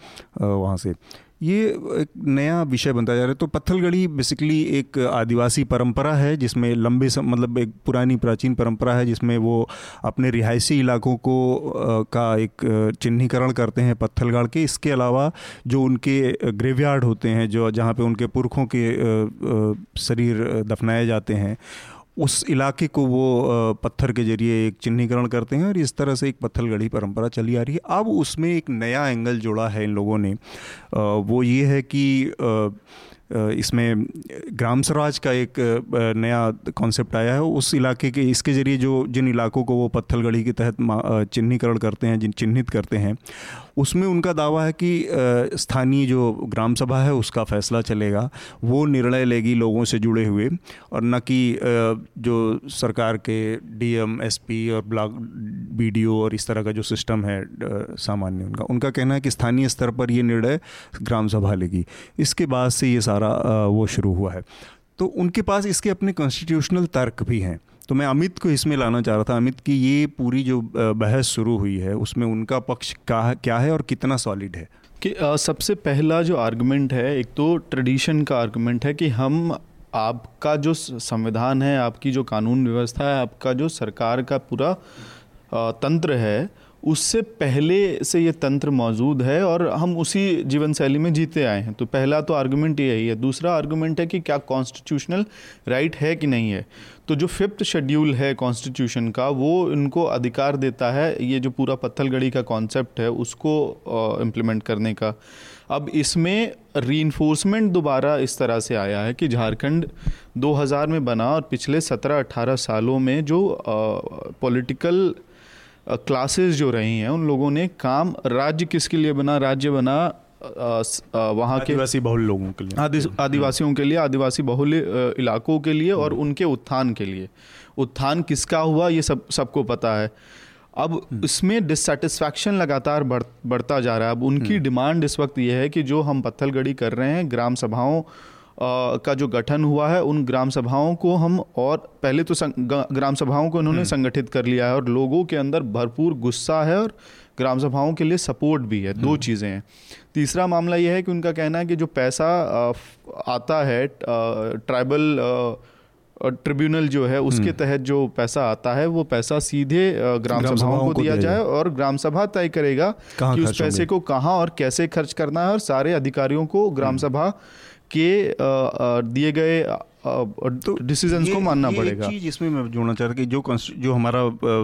वहाँ से। ये एक नया विषय बनता जा रहा है। तो पत्थलगड़ी बेसिकली एक आदिवासी परंपरा है जिसमें लंबे सम, मतलब एक पुरानी प्राचीन परंपरा है जिसमें वो अपने रिहायशी इलाकों को का एक चिन्हीकरण करते हैं पत्थल गाड़ के। इसके अलावा जो उनके ग्रेवयार्ड होते हैं, जो जहाँ पे उनके पुरखों के शरीर दफनाए जाते हैं, उस इलाके को वो पत्थर के जरिए एक चिन्हीकरण करते हैं। और इस तरह से एक पत्थलगड़ी परंपरा चली आ रही है। अब उसमें एक नया एंगल जोड़ा है इन लोगों ने, वो ये है कि इसमें ग्राम स्वराज का एक नया कॉन्सेप्ट आया है। उस इलाके के, इसके ज़रिए जो जिन इलाकों को वो पत्थलगड़ी के तहत चिन्हीकरण करते हैं, जिन चिन्हित करते हैं, उसमें उनका दावा है कि स्थानीय जो ग्राम सभा है उसका फैसला चलेगा, वो निर्णय लेगी लोगों से जुड़े हुए, और न कि जो सरकार के डीएम, एसपी और ब्लॉक बीडीओ और इस तरह का जो सिस्टम है सामान्य। उनका उनका कहना है कि स्थानीय स्तर पर ये निर्णय ग्राम सभा लेगी। इसके बाद से ये सारा वो शुरू हुआ है। तो उनके पास इसके अपने कॉन्स्टिट्यूशनल तर्क भी हैं। तो मैं अमित को इसमें लाना चाह रहा था, अमित की ये पूरी जो बहस शुरू हुई है उसमें उनका पक्ष क्या है और कितना सॉलिड है? कि सबसे पहला जो आर्गुमेंट है, एक तो ट्रेडिशन का आर्गुमेंट है कि हम, आपका जो संविधान है, आपकी जो कानून व्यवस्था है, आपका जो सरकार का पूरा तंत्र है, उससे पहले से ये तंत्र मौजूद है और हम उसी जीवन शैली में जीते आए हैं। तो पहला तो आर्गुमेंट यही है। दूसरा आर्गुमेंट है कि क्या कॉन्स्टिट्यूशनल राइट है कि नहीं है। तो जो फिफ्थ शेड्यूल है कॉन्स्टिट्यूशन का, वो इनको अधिकार देता है ये जो पूरा पत्थलगड़ी का कॉन्सेप्ट है उसको इम्प्लीमेंट करने का। अब इसमें रीइंफोर्समेंट दोबारा इस तरह से आया है कि झारखंड दो हज़ार में बना और पिछले सत्रह अठारह सालों में जो पॉलिटिकल क्लासेस जो रही हैं उन लोगों ने काम, राज्य किसके लिए बना, राज्य बना वहाँ के आदिवासी बहुल लोगों के लिए, आदिवासियों के लिए, आदिवासी बहुल इलाकों के लिए और उनके उत्थान के लिए। उत्थान किसका हुआ ये सब सबको पता है। अब इसमें डिससेटिस्फैक्शन लगातार बढ़, बढ़ता जा रहा है। अब उनकी डिमांड इस वक्त ये है कि जो हम पत्थलगड़ी कर रहे हैं, ग्राम सभाओं का जो गठन हुआ है, उन ग्राम सभाओं को हम, और पहले तो ग्राम सभाओं को उन्होंने संगठित कर लिया है और लोगों के अंदर भरपूर गुस्सा है और ग्राम सभाओं के लिए सपोर्ट भी है। दो चीज़ें हैं। तीसरा मामला यह है कि उनका कहना है कि जो पैसा आता है ट्राइबल ट्रिब्यूनल जो है उसके तहत जो पैसा आता है, वो पैसा सीधे ग्राम, ग्राम सभाओं को दिया जाए और ग्राम सभा तय करेगा कि उस पैसे को कहाँ और कैसे खर्च करना है, और सारे अधिकारियों को ग्राम सभा के दिए गए डिसीजंस को मानना पड़ेगा। चीज़ इसमें मैं जोड़ना चाह रहा कि जो जो हमारा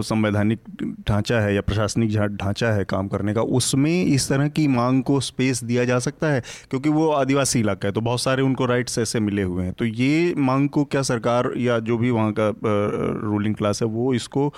संवैधानिक ढांचा है या प्रशासनिक ढांचा है काम करने का, उसमें इस तरह की मांग को स्पेस दिया जा सकता है, क्योंकि वो आदिवासी इलाका है तो बहुत सारे उनको राइट्स ऐसे मिले हुए हैं। तो ये मांग को क्या सरकार या जो भी वहाँ का रूलिंग क्लास है वो इसको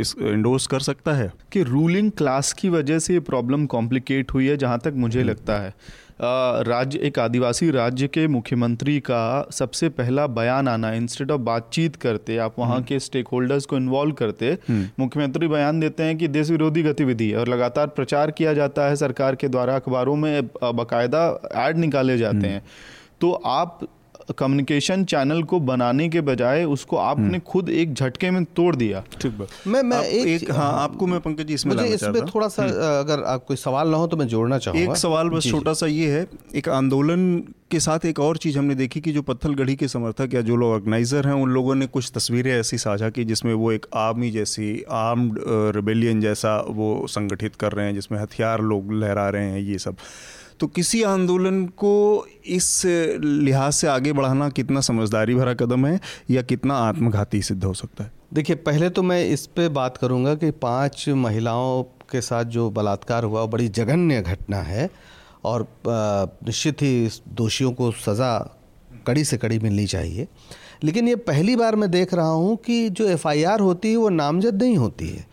इस इंडोर्स कर सकता है? कि रूलिंग क्लास की वजह से ये प्रॉब्लम कॉम्प्लिकेट हुई है जहाँ तक मुझे लगता है। राज्य, एक आदिवासी राज्य के मुख्यमंत्री का सबसे पहला बयान आना, इंस्टेड ऑफ बातचीत करते आप वहाँ के स्टेक होल्डर्स को इन्वॉल्व करते, मुख्यमंत्री बयान देते हैं कि देश विरोधी गतिविधि है और लगातार प्रचार किया जाता है सरकार के द्वारा, अखबारों में बाकायदा ऐड निकाले जाते हैं। तो आप कम्युनिकेशन चैनल को बनाने के बजाय उसको आपने खुद एक झटके में तोड़ दिया। ठीक है, मैं मैं आप एक, एक हाँ आपको मैं पंकज जी इसमें मुझे इसमें थोड़ा सा, अगर आप कोई सवाल ना हो तो मैं जोड़ना चाहूँगा एक सवाल बस छोटा सा। ये है एक आंदोलन के साथ एक और चीज़ हमने देखी कि जो पत्थलगड़ी के समर्थक या जो लोग ऑर्गेनाइजर हैं, उन लोगों ने कुछ तस्वीरें ऐसी साझा की जिसमें वो एक आर्मी जैसी, आर्म्ड रिबेलियन जैसा वो संगठित कर रहे हैं, जिसमें हथियार लोग लहरा रहे हैं, ये सब। तो किसी आंदोलन को इस लिहाज से आगे बढ़ाना कितना समझदारी भरा कदम है या कितना आत्मघाती सिद्ध हो सकता है? देखिए, पहले तो मैं इस पे बात करूंगा कि पांच महिलाओं के साथ जो बलात्कार हुआ बड़ी जघन्य घटना है और निश्चित ही दोषियों को सज़ा कड़ी से कड़ी मिलनी चाहिए। लेकिन ये पहली बार मैं देख रहा हूँ कि जो एफ आई आर होती है वो नामजद नहीं होती है,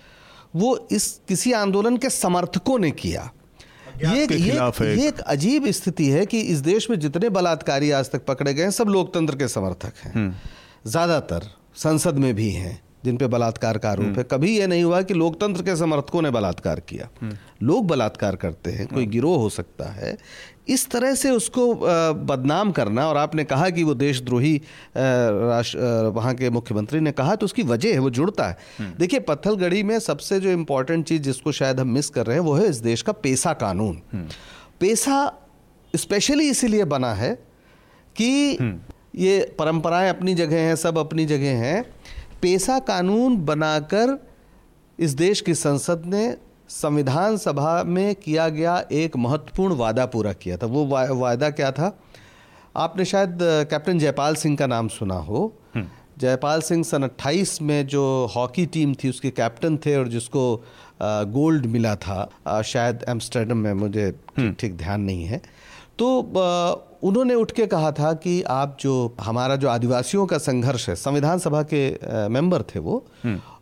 वो इस किसी आंदोलन के समर्थकों ने किया। ये ये, ये एक अजीब स्थिति है कि इस देश में जितने बलात्कारी आज तक पकड़े गए हैं सब लोकतंत्र के समर्थक हैं, ज़्यादातर संसद में भी हैं जिन पे बलात्कार का आरोप है। कभी ये नहीं हुआ कि लोकतंत्र के समर्थकों ने बलात्कार किया, लोग बलात्कार करते हैं, कोई गिरोह हो सकता है। इस तरह से उसको बदनाम करना, और आपने कहा कि वो देशद्रोही वहाँ के मुख्यमंत्री ने कहा, तो उसकी वजह है, वो जुड़ता है। देखिए पत्थलगढ़ी में सबसे जो इम्पोर्टेंट चीज़ जिसको शायद हम मिस कर रहे हैं वो है इस देश का पेसा कानून। पेसा स्पेशली इसीलिए बना है कि ये परंपराएं अपनी जगह हैं, सब अपनी जगह हैं। पेसा कानून बनाकर इस देश की संसद ने संविधान सभा में किया गया एक महत्वपूर्ण वादा पूरा किया था। वो वा, वादा क्या था? आपने शायद कैप्टन जयपाल सिंह का नाम सुना हो। जयपाल सिंह सन अट्ठाईस में जो हॉकी टीम थी उसके कैप्टन थे और जिसको आ, गोल्ड मिला था, आ, शायद एम्स्टर्डम में, मुझे ठीक ठीक ध्यान नहीं है। तो आ, उन्होंने उठ के कहा था कि आप जो हमारा जो आदिवासियों का संघर्ष है, संविधान सभा के मेंबर थे वो,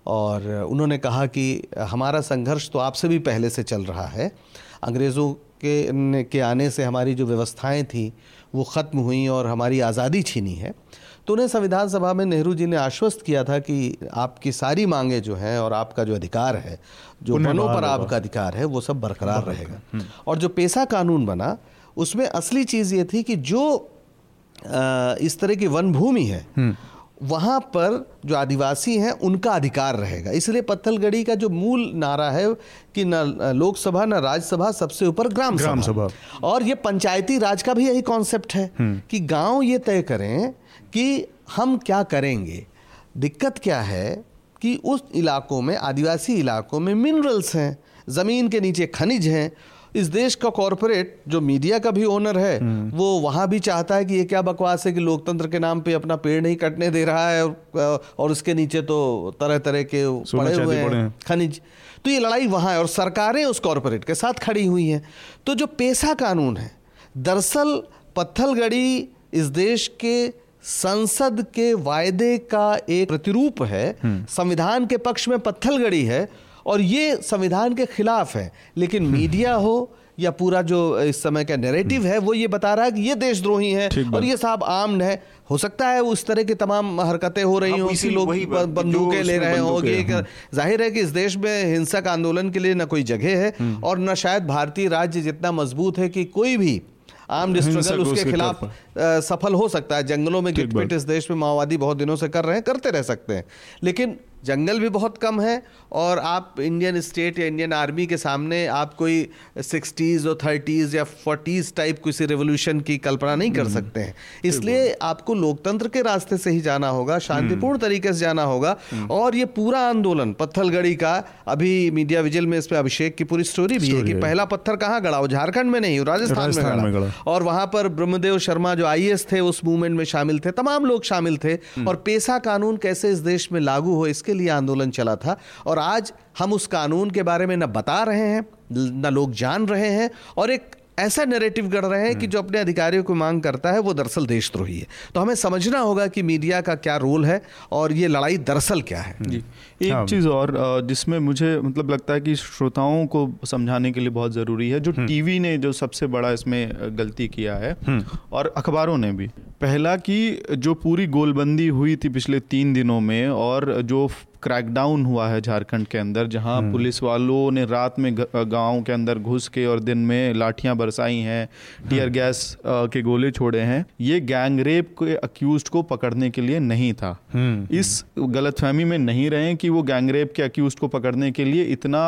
और उन्होंने कहा कि हमारा संघर्ष तो आपसे भी पहले से चल रहा है, अंग्रेज़ों के के आने से हमारी जो व्यवस्थाएं थी वो ख़त्म हुई और हमारी आज़ादी छीनी है। तो उन्हें संविधान सभा में नेहरू जी ने आश्वस्त किया था कि आपकी सारी मांगें जो हैं और आपका जो अधिकार है, जो मनों पर आपका अधिकार है, वो सब बरकरार रहेगा। और जो पेसा कानून बना उसमें असली चीज़ ये थी कि जो इस तरह की वन भूमि है वहाँ पर जो आदिवासी हैं उनका अधिकार रहेगा। इसलिए पत्थलगढ़ी का जो मूल नारा है कि न लोकसभा न राज्यसभा, सबसे ऊपर ग्राम ग्राम सभा। और ये पंचायती राज का भी यही कॉन्सेप्ट है कि गांव ये तय करें कि हम क्या करेंगे। दिक्कत क्या है कि उस इलाकों में, आदिवासी इलाकों में मिनरल्स हैं, ज़मीन के नीचे खनिज हैं। इस देश का कॉरपोरेट जो मीडिया का भी ओनर है वो वहाँ भी चाहता है कि ये क्या बकवास है कि लोकतंत्र के नाम पे अपना पेड़ नहीं कटने दे रहा है और उसके नीचे तो तरह तरह के पड़े हुए हैं खनिज। तो ये लड़ाई वहाँ है और सरकारें उस कॉरपोरेट के साथ खड़ी हुई हैं। तो जो पेसा कानून है दरअसल पत्थलगढ़ी इस देश के संसद के वायदे का एक प्रतिरूप है, संविधान के पक्ष में पत्थलगढ़ी है और ये संविधान के खिलाफ है। लेकिन मीडिया हो या पूरा जो इस समय का नैरेटिव है वो ये बता रहा है कि ये देशद्रोही है और ये साहब आम है। हो सकता है उस तरह की तमाम हरकतें हो रही हों, इसी लोग बंदूकें ले रहे होंगे। जाहिर है कि इस देश में हिंसक आंदोलन के लिए ना कोई जगह है और न शायद भारतीय राज्य जितना मजबूत है कि कोई भी आर्म्ड स्ट्रगल उसके खिलाफ सफल हो सकता है। जंगलों में गिरपिट इस देश में माओवादी बहुत दिनों से कर रहे हैं, करते रह सकते हैं, लेकिन जंगल भी बहुत कम है। और आप इंडियन स्टेट या इंडियन आर्मी के सामने आप कोई सिक्सटीज़ और थर्टीज़ या फोर्टीज़ टाइप किसी रेवोल्यूशन की कल्पना नहीं कर सकते हैं। इसलिए आपको लोकतंत्र के रास्ते से ही जाना होगा, शांतिपूर्ण तरीके से जाना होगा। और ये पूरा आंदोलन पत्थलगढ़ी का, अभी मीडिया विजिल में इस पर अभिषेक की पूरी स्टोरी भी है कि पहला पत्थर कहाँ गड़ा, वो झारखंड में नहीं, राजस्थान में गड़ा। और वहाँ पर ब्रह्मदेव शर्मा जो आई ए एस थे उस मूवमेंट में शामिल थे, तमाम लोग शामिल थे। और पेसा कानून कैसे इस देश में लागू हो इसके लिए आंदोलन चला था। और आज हम उस कानून के बारे में न बता रहे हैं, न लोग जान रहे हैं, और एक ऐसा नैरेटिव गढ़ रहे हैं कि जो अपने अधिकारियों की मांग करता है वो दरअसल देशद्रोही है। तो हमें समझना होगा कि मीडिया का क्या रोल है और ये लड़ाई दरअसल क्या है। जी, एक हाँ। चीज़ और जिसमें मुझे मतलब लगता है कि श्रोताओं को समझाने के लिए बहुत ज़रूरी है, जो टीवी ने जो सबसे बड़ा इसमें गलती किया है और अखबारों ने भी, पहला कि जो पूरी गोलबंदी हुई थी पिछले तीन दिनों में और जो क्रैकडाउन हुआ है झारखंड के अंदर, जहां पुलिस वालों ने रात में गांव के अंदर घुस के और दिन में लाठियां बरसाई हैं, टीयर गैस के गोले छोड़े हैं, ये गैंग रेप के अक्यूज्ड को पकड़ने के लिए नहीं था। इस गलतफहमी में नहीं रहे कि वो गैंग रेप के अक्यूज्ड को पकड़ने के लिए इतना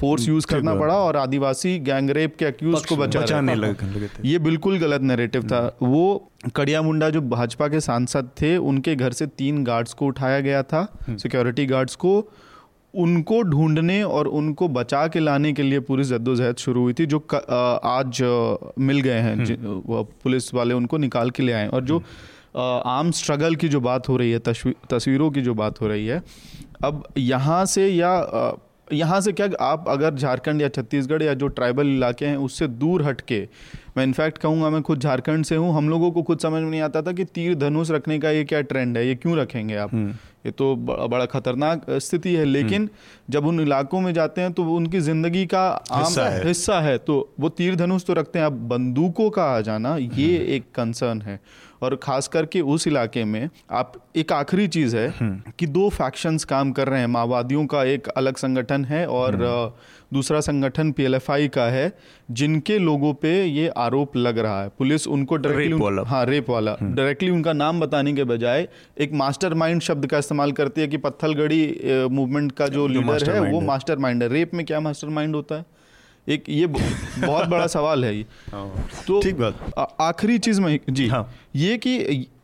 फोर्स यूज करना पड़ा और आदिवासी गैंग रेप के अक्यूज्ड को बचाने लगे, ये बिल्कुल गलत नैरेटिव था। वो करिया मुंडा जो भाजपा के सांसद थे उनके घर से तीन गार्ड्स को उठाया गया था, सिक्योरिटी गार्ड्स को, उनको ढूंढने और उनको बचा के लाने के लिए पूरी जद्दोजहद शुरू हुई थी, जो आज मिल गए हैं, पुलिस वाले उनको निकाल के ले आए। और जो आम स्ट्रगल की जो बात हो रही है, तस्वीरों की जो बात हो रही है, अब यहाँ से या यहाँ से क्या, आप अगर झारखंड या छत्तीसगढ़ या जो ट्राइबल इलाके हैं उससे दूर हटके, मैं इनफैक्ट कहूँगा, मैं खुद झारखंड से हूँ, हम लोगों को खुद समझ में नहीं आता था कि तीर धनुष रखने का ये क्या ट्रेंड है, ये क्यों रखेंगे आप, ये तो बड़ा खतरनाक स्थिति है। लेकिन जब उन इलाकों में जाते हैं तो उनकी जिंदगी का आम हिस्सा है, तो वो तीर धनुष तो रखते हैं। अब बंदूकों का आ जाना ये एक कंसर्न है, और खास करके उस इलाके में आप एक आखिरी चीज़ है कि दो फैक्शंस काम कर रहे हैं, माओवादियों का एक अलग संगठन है और दूसरा संगठन पीएलएफआई का है, जिनके लोगों पे ये आरोप लग रहा है। पुलिस उनको डायरेक्टली रेप वाला, हाँ रेप वाला डायरेक्टली उनका नाम बताने के बजाय एक मास्टरमाइंड शब्द का इस्तेमाल करती है कि पत्थलगढ़ी मूवमेंट का जो लीडर है वो मास्टरमाइंड है। रेप में क्या मास्टरमाइंड होता है, एक ये बहुत बड़ा सवाल है ये। तो ठीक बात, आखिरी चीज़ में जी हाँ, ये कि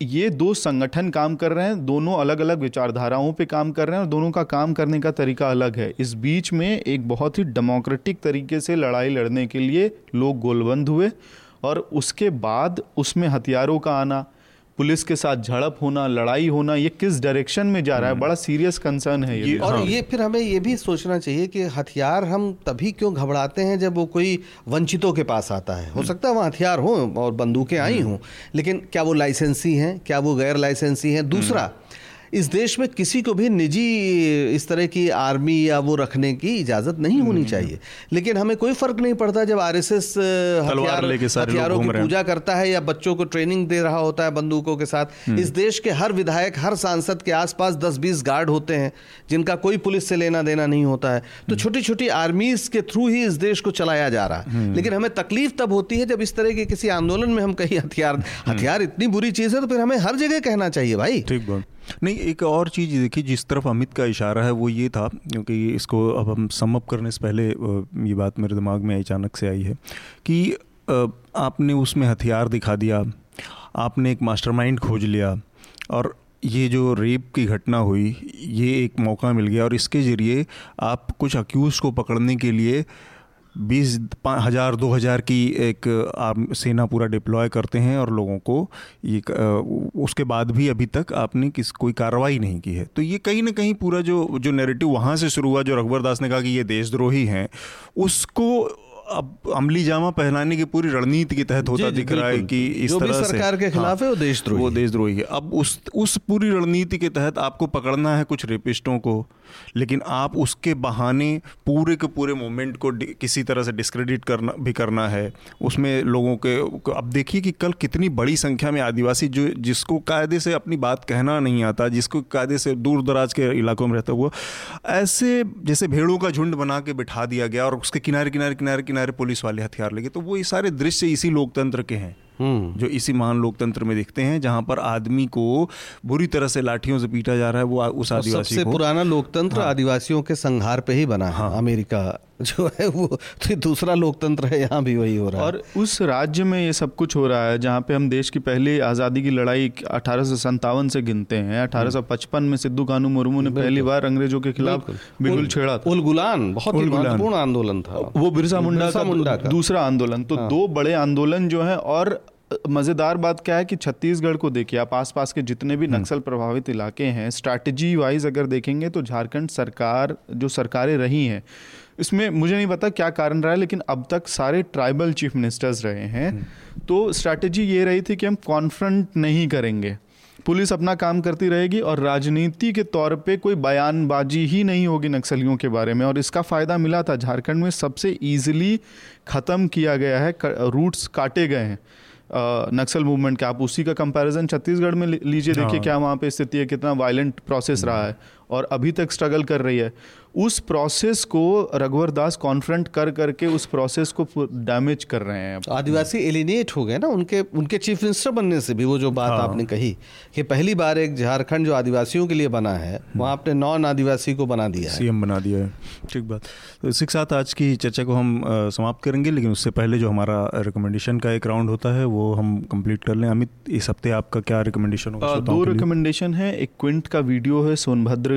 ये दो संगठन काम कर रहे हैं, दोनों अलग अलग विचारधाराओं पे काम कर रहे हैं और दोनों का काम करने का तरीका अलग है। इस बीच में एक बहुत ही डेमोक्रेटिक तरीके से लड़ाई लड़ने के लिए लोग गोलबंद हुए, और उसके बाद उसमें हथियारों का आना, पुलिस के साथ झड़प होना, लड़ाई होना, ये किस डायरेक्शन में जा रहा है, बड़ा सीरियस कंसर्न है ये। और ये फिर हमें ये भी सोचना चाहिए कि हथियार हम तभी क्यों घबराते हैं जब वो कोई वंचितों के पास आता है। हो सकता है वहाँ हथियार हों और बंदूकें आई हों, लेकिन क्या वो लाइसेंसी हैं, क्या वो गैर लाइसेंसी हैं। दूसरा, इस देश में किसी को भी निजी इस तरह की आर्मी या वो रखने की इजाज़त नहीं होनी चाहिए, लेकिन हमें कोई फ़र्क नहीं पड़ता जब आरएसएस हथियार हथियारों की पूजा करता है या बच्चों को ट्रेनिंग दे रहा होता है बंदूकों के साथ। इस देश के हर विधायक, हर सांसद के आसपास दस बीस गार्ड होते हैं जिनका कोई पुलिस से लेना देना नहीं होता है। तो छोटी छोटी आर्मीज़ के थ्रू ही इस देश को चलाया जा रहा है। लेकिन हमें तकलीफ तब होती है जब इस तरह के किसी आंदोलन में हम कहीं हथियार हथियार इतनी बुरी चीज़ है तो फिर हमें हर जगह कहना चाहिए भाई। ठीक बात नहीं, एक और चीज़ देखिए, जिस तरफ अमित का इशारा है वो ये था, क्योंकि इसको अब हम समअप करने से पहले ये बात मेरे दिमाग में अचानक से आई है कि आपने उसमें हथियार दिखा दिया, आपने एक मास्टरमाइंड खोज लिया, और ये जो रेप की घटना हुई ये एक मौका मिल गया, और इसके ज़रिए आप कुछ अक्यूज़ को पकड़ने के लिए बीस हज़ार दो हज़ार की एक आप सेना पूरा डिप्लॉय करते हैं, और लोगों को ये उसके बाद भी अभी तक आपने किस कोई कार्रवाई नहीं की है। तो ये कहीं ना कहीं पूरा जो जो नैरेटिव वहाँ से शुरू हुआ, जो रघुवर दास ने कहा कि ये देशद्रोही हैं, उसको अब अमली जामा पहनाने की पूरी रणनीति के तहत होता दिख रहा है कि इस तरह से सरकार के खिलाफ है वो देशद्रोही वो देशद्रोही है। अब उस उस पूरी रणनीति के तहत आपको पकड़ना है कुछ रेपिस्टों को, लेकिन आप उसके बहाने पूरे के पूरे मूवमेंट को किसी तरह से डिस्क्रेडिट करना भी करना है उसमें लोगों के। अब देखिए कि कल कितनी बड़ी संख्या में आदिवासी जो जिसको कायदे से अपनी बात कहना नहीं आता, जिसको कायदे से दूर दराज के इलाकों में रहता हुआ, ऐसे जैसे भेड़ों का झुंड बना के बिठा दिया गया और उसके किनारे किनारे किनारे किनारे पुलिस वाले हथियार लेके। तो वो ये सारे दृश्य इसी लोकतंत्र के हैं जो इसी महान लोकतंत्र में दिखते हैं, जहां पर आदमी को बुरी तरह से लाठियों से पीटा जा रहा है। वो उस आदिवासी को, सबसे पुराना लोकतंत्र हाँ। आदिवासियों के संहार पे ही बना हाँ। है अमेरिका जो है वो तो दूसरा लोकतंत्र है, यहाँ भी वही हो रहा है। और उस राज्य में ये सब कुछ हो रहा है जहाँ पे हम देश की पहली आज़ादी की लड़ाई अठारह सौ सत्तावन से गिनते हैं। अठारह सौ पचपन में सिद्धू कानू मुर्मू ने पहली बार अंग्रेजों के खिलाफ बिगुल छेड़ा था। उल गुलान बहुत महत्वपूर्ण आंदोलन था, वो बिरसा मुंडा का दूसरा आंदोलन। तो दो बड़े आंदोलन जो है। और मज़ेदार बात क्या है कि छत्तीसगढ़ को देखिए आप, आस पास के जितने भी नक्सल प्रभावित इलाके हैं, स्ट्रैटेजी वाइज अगर देखेंगे तो झारखंड सरकार जो सरकारें रही हैं इसमें मुझे नहीं पता क्या कारण रहा है, लेकिन अब तक सारे ट्राइबल चीफ मिनिस्टर्स रहे हैं। तो स्ट्रैटेजी ये रही थी कि हम कॉन्फ्रंट नहीं करेंगे, पुलिस अपना काम करती रहेगी और राजनीति के तौर पे कोई बयानबाजी ही नहीं होगी नक्सलियों के बारे में। और इसका फ़ायदा मिला था, झारखंड में सबसे ईजिली ख़त्म किया गया है, रूट्स काटे गए हैं नक्सल मूवमेंट का। आप उसी का कंपैरिजन छत्तीसगढ़ में लीजिए, देखिए क्या वहाँ पे स्थिति है, कितना वायलेंट प्रोसेस रहा है और अभी तक स्ट्रगल कर रही है। उस प्रोसेस को रघुवर दास कॉन्फ्रंट कर करके उस प्रोसेस को डैमेज कर रहे हैं। आदिवासी एलिनेट हो गए ना उनके उनके चीफ मिनिस्टर बनने से भी। वो जो बात हाँ। आपने कही कि पहली बार एक झारखंड जो आदिवासियों के लिए बना है वहाँ आपने नॉन आदिवासी को बना दिया है, सीएम बना दिया है। ठीक बात। तो इसके साथ आज की चर्चा को हम समाप्त करेंगे, लेकिन उससे पहले जो हमारा रिकमेंडेशन का एक राउंड होता है वो हम कंप्लीट कर लें। अमित, इस हफ्ते आपका क्या रिकमेंडेशन होगा? दो रिकमेंडेशन है। एक क्विंट का वीडियो है सोनभद्र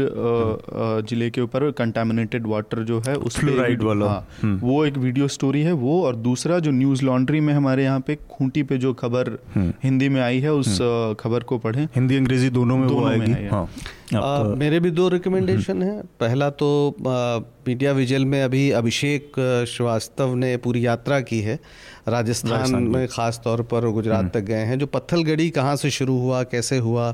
जिले के ऊपर कंटामिनेटेड वाटर जो है उस फ्लोराइड वाला, वो एक वीडियो स्टोरी है वो। और दूसरा जो न्यूज़ लॉन्ड्री में हमारे यहाँ पे खूंटी पे जो खबर हिंदी में आई है उस खबर को पढ़ें। हिंदी अंग्रेजी दोनों में वो आएगी। आ, मेरे भी दो रिकमेंडेशन हैं। पहला तो मीडिया विजिल में अभी अभिषेक श्रीवास्तव ने पूरी यात्रा की है, राजस्थान में ख़ास तौर पर गुजरात तक गए हैं। जो पत्थलगड़ी कहाँ से शुरू हुआ, कैसे हुआ,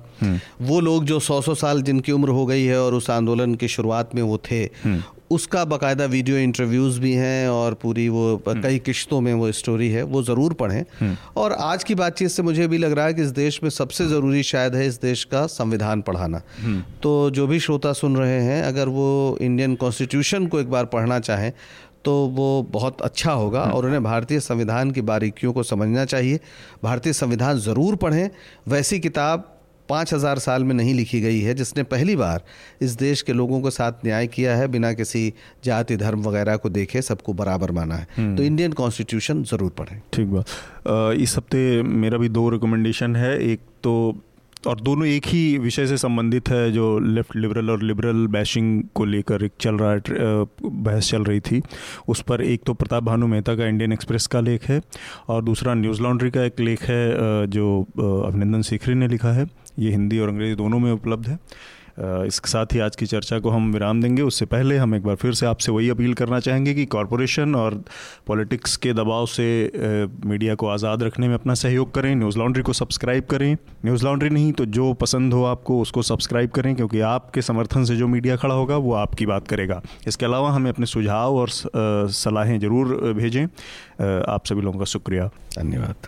वो लोग जो सौ सौ साल जिनकी उम्र हो गई है और उस आंदोलन की शुरुआत में वो थे, उसका बाकायदा वीडियो इंटरव्यूज़ भी हैं और पूरी वो कई किश्तों में वो स्टोरी है, वो ज़रूर पढ़ें। और आज की बातचीत से मुझे भी लग रहा है कि इस देश में सबसे ज़रूरी शायद है इस देश का संविधान पढ़ाना। तो जो भी श्रोता सुन रहे हैं, अगर वो इंडियन कॉन्स्टिट्यूशन को एक बार पढ़ना चाहें तो वो बहुत अच्छा होगा, और उन्हें भारतीय संविधान की बारीकियों को समझना चाहिए। भारतीय संविधान ज़रूर पढ़ें। वैसी किताब पाँच हज़ार साल में नहीं लिखी गई है जिसने पहली बार इस देश के लोगों के साथ न्याय किया है, बिना किसी जाति धर्म वगैरह को देखे सबको बराबर माना है। तो इंडियन कॉन्स्टिट्यूशन ज़रूर पढ़ें। ठीक बात। इस हफ्ते मेरा भी दो रिकमेंडेशन है, एक तो, और दोनों एक ही विषय से संबंधित है, जो लेफ़्ट लिबरल और लिबरल बैशिंग को लेकर एक चल रहा है, बहस चल रही थी उस पर। एक तो प्रताप भानु मेहता का इंडियन एक्सप्रेस का लेख है, और दूसरा न्यूज़ लॉन्ड्री का एक लेख है जो अभिनंदन सीखरी ने लिखा है। ये हिंदी और अंग्रेज़ी दोनों में उपलब्ध है। इसके साथ ही आज की चर्चा को हम विराम देंगे। उससे पहले हम एक बार फिर से आपसे वही अपील करना चाहेंगे कि कॉरपोरेशन और पॉलिटिक्स के दबाव से मीडिया को आज़ाद रखने में अपना सहयोग करें। न्यूज़ लॉन्ड्री को सब्सक्राइब करें, न्यूज़ लॉन्ड्री नहीं तो जो पसंद हो आपको उसको सब्सक्राइब करें, क्योंकि आपके समर्थन से जो मीडिया खड़ा होगा वो आपकी बात करेगा। इसके अलावा हमें अपने सुझाव और सलाहें ज़रूर भेजें। आप सभी लोगों का शुक्रिया, धन्यवाद।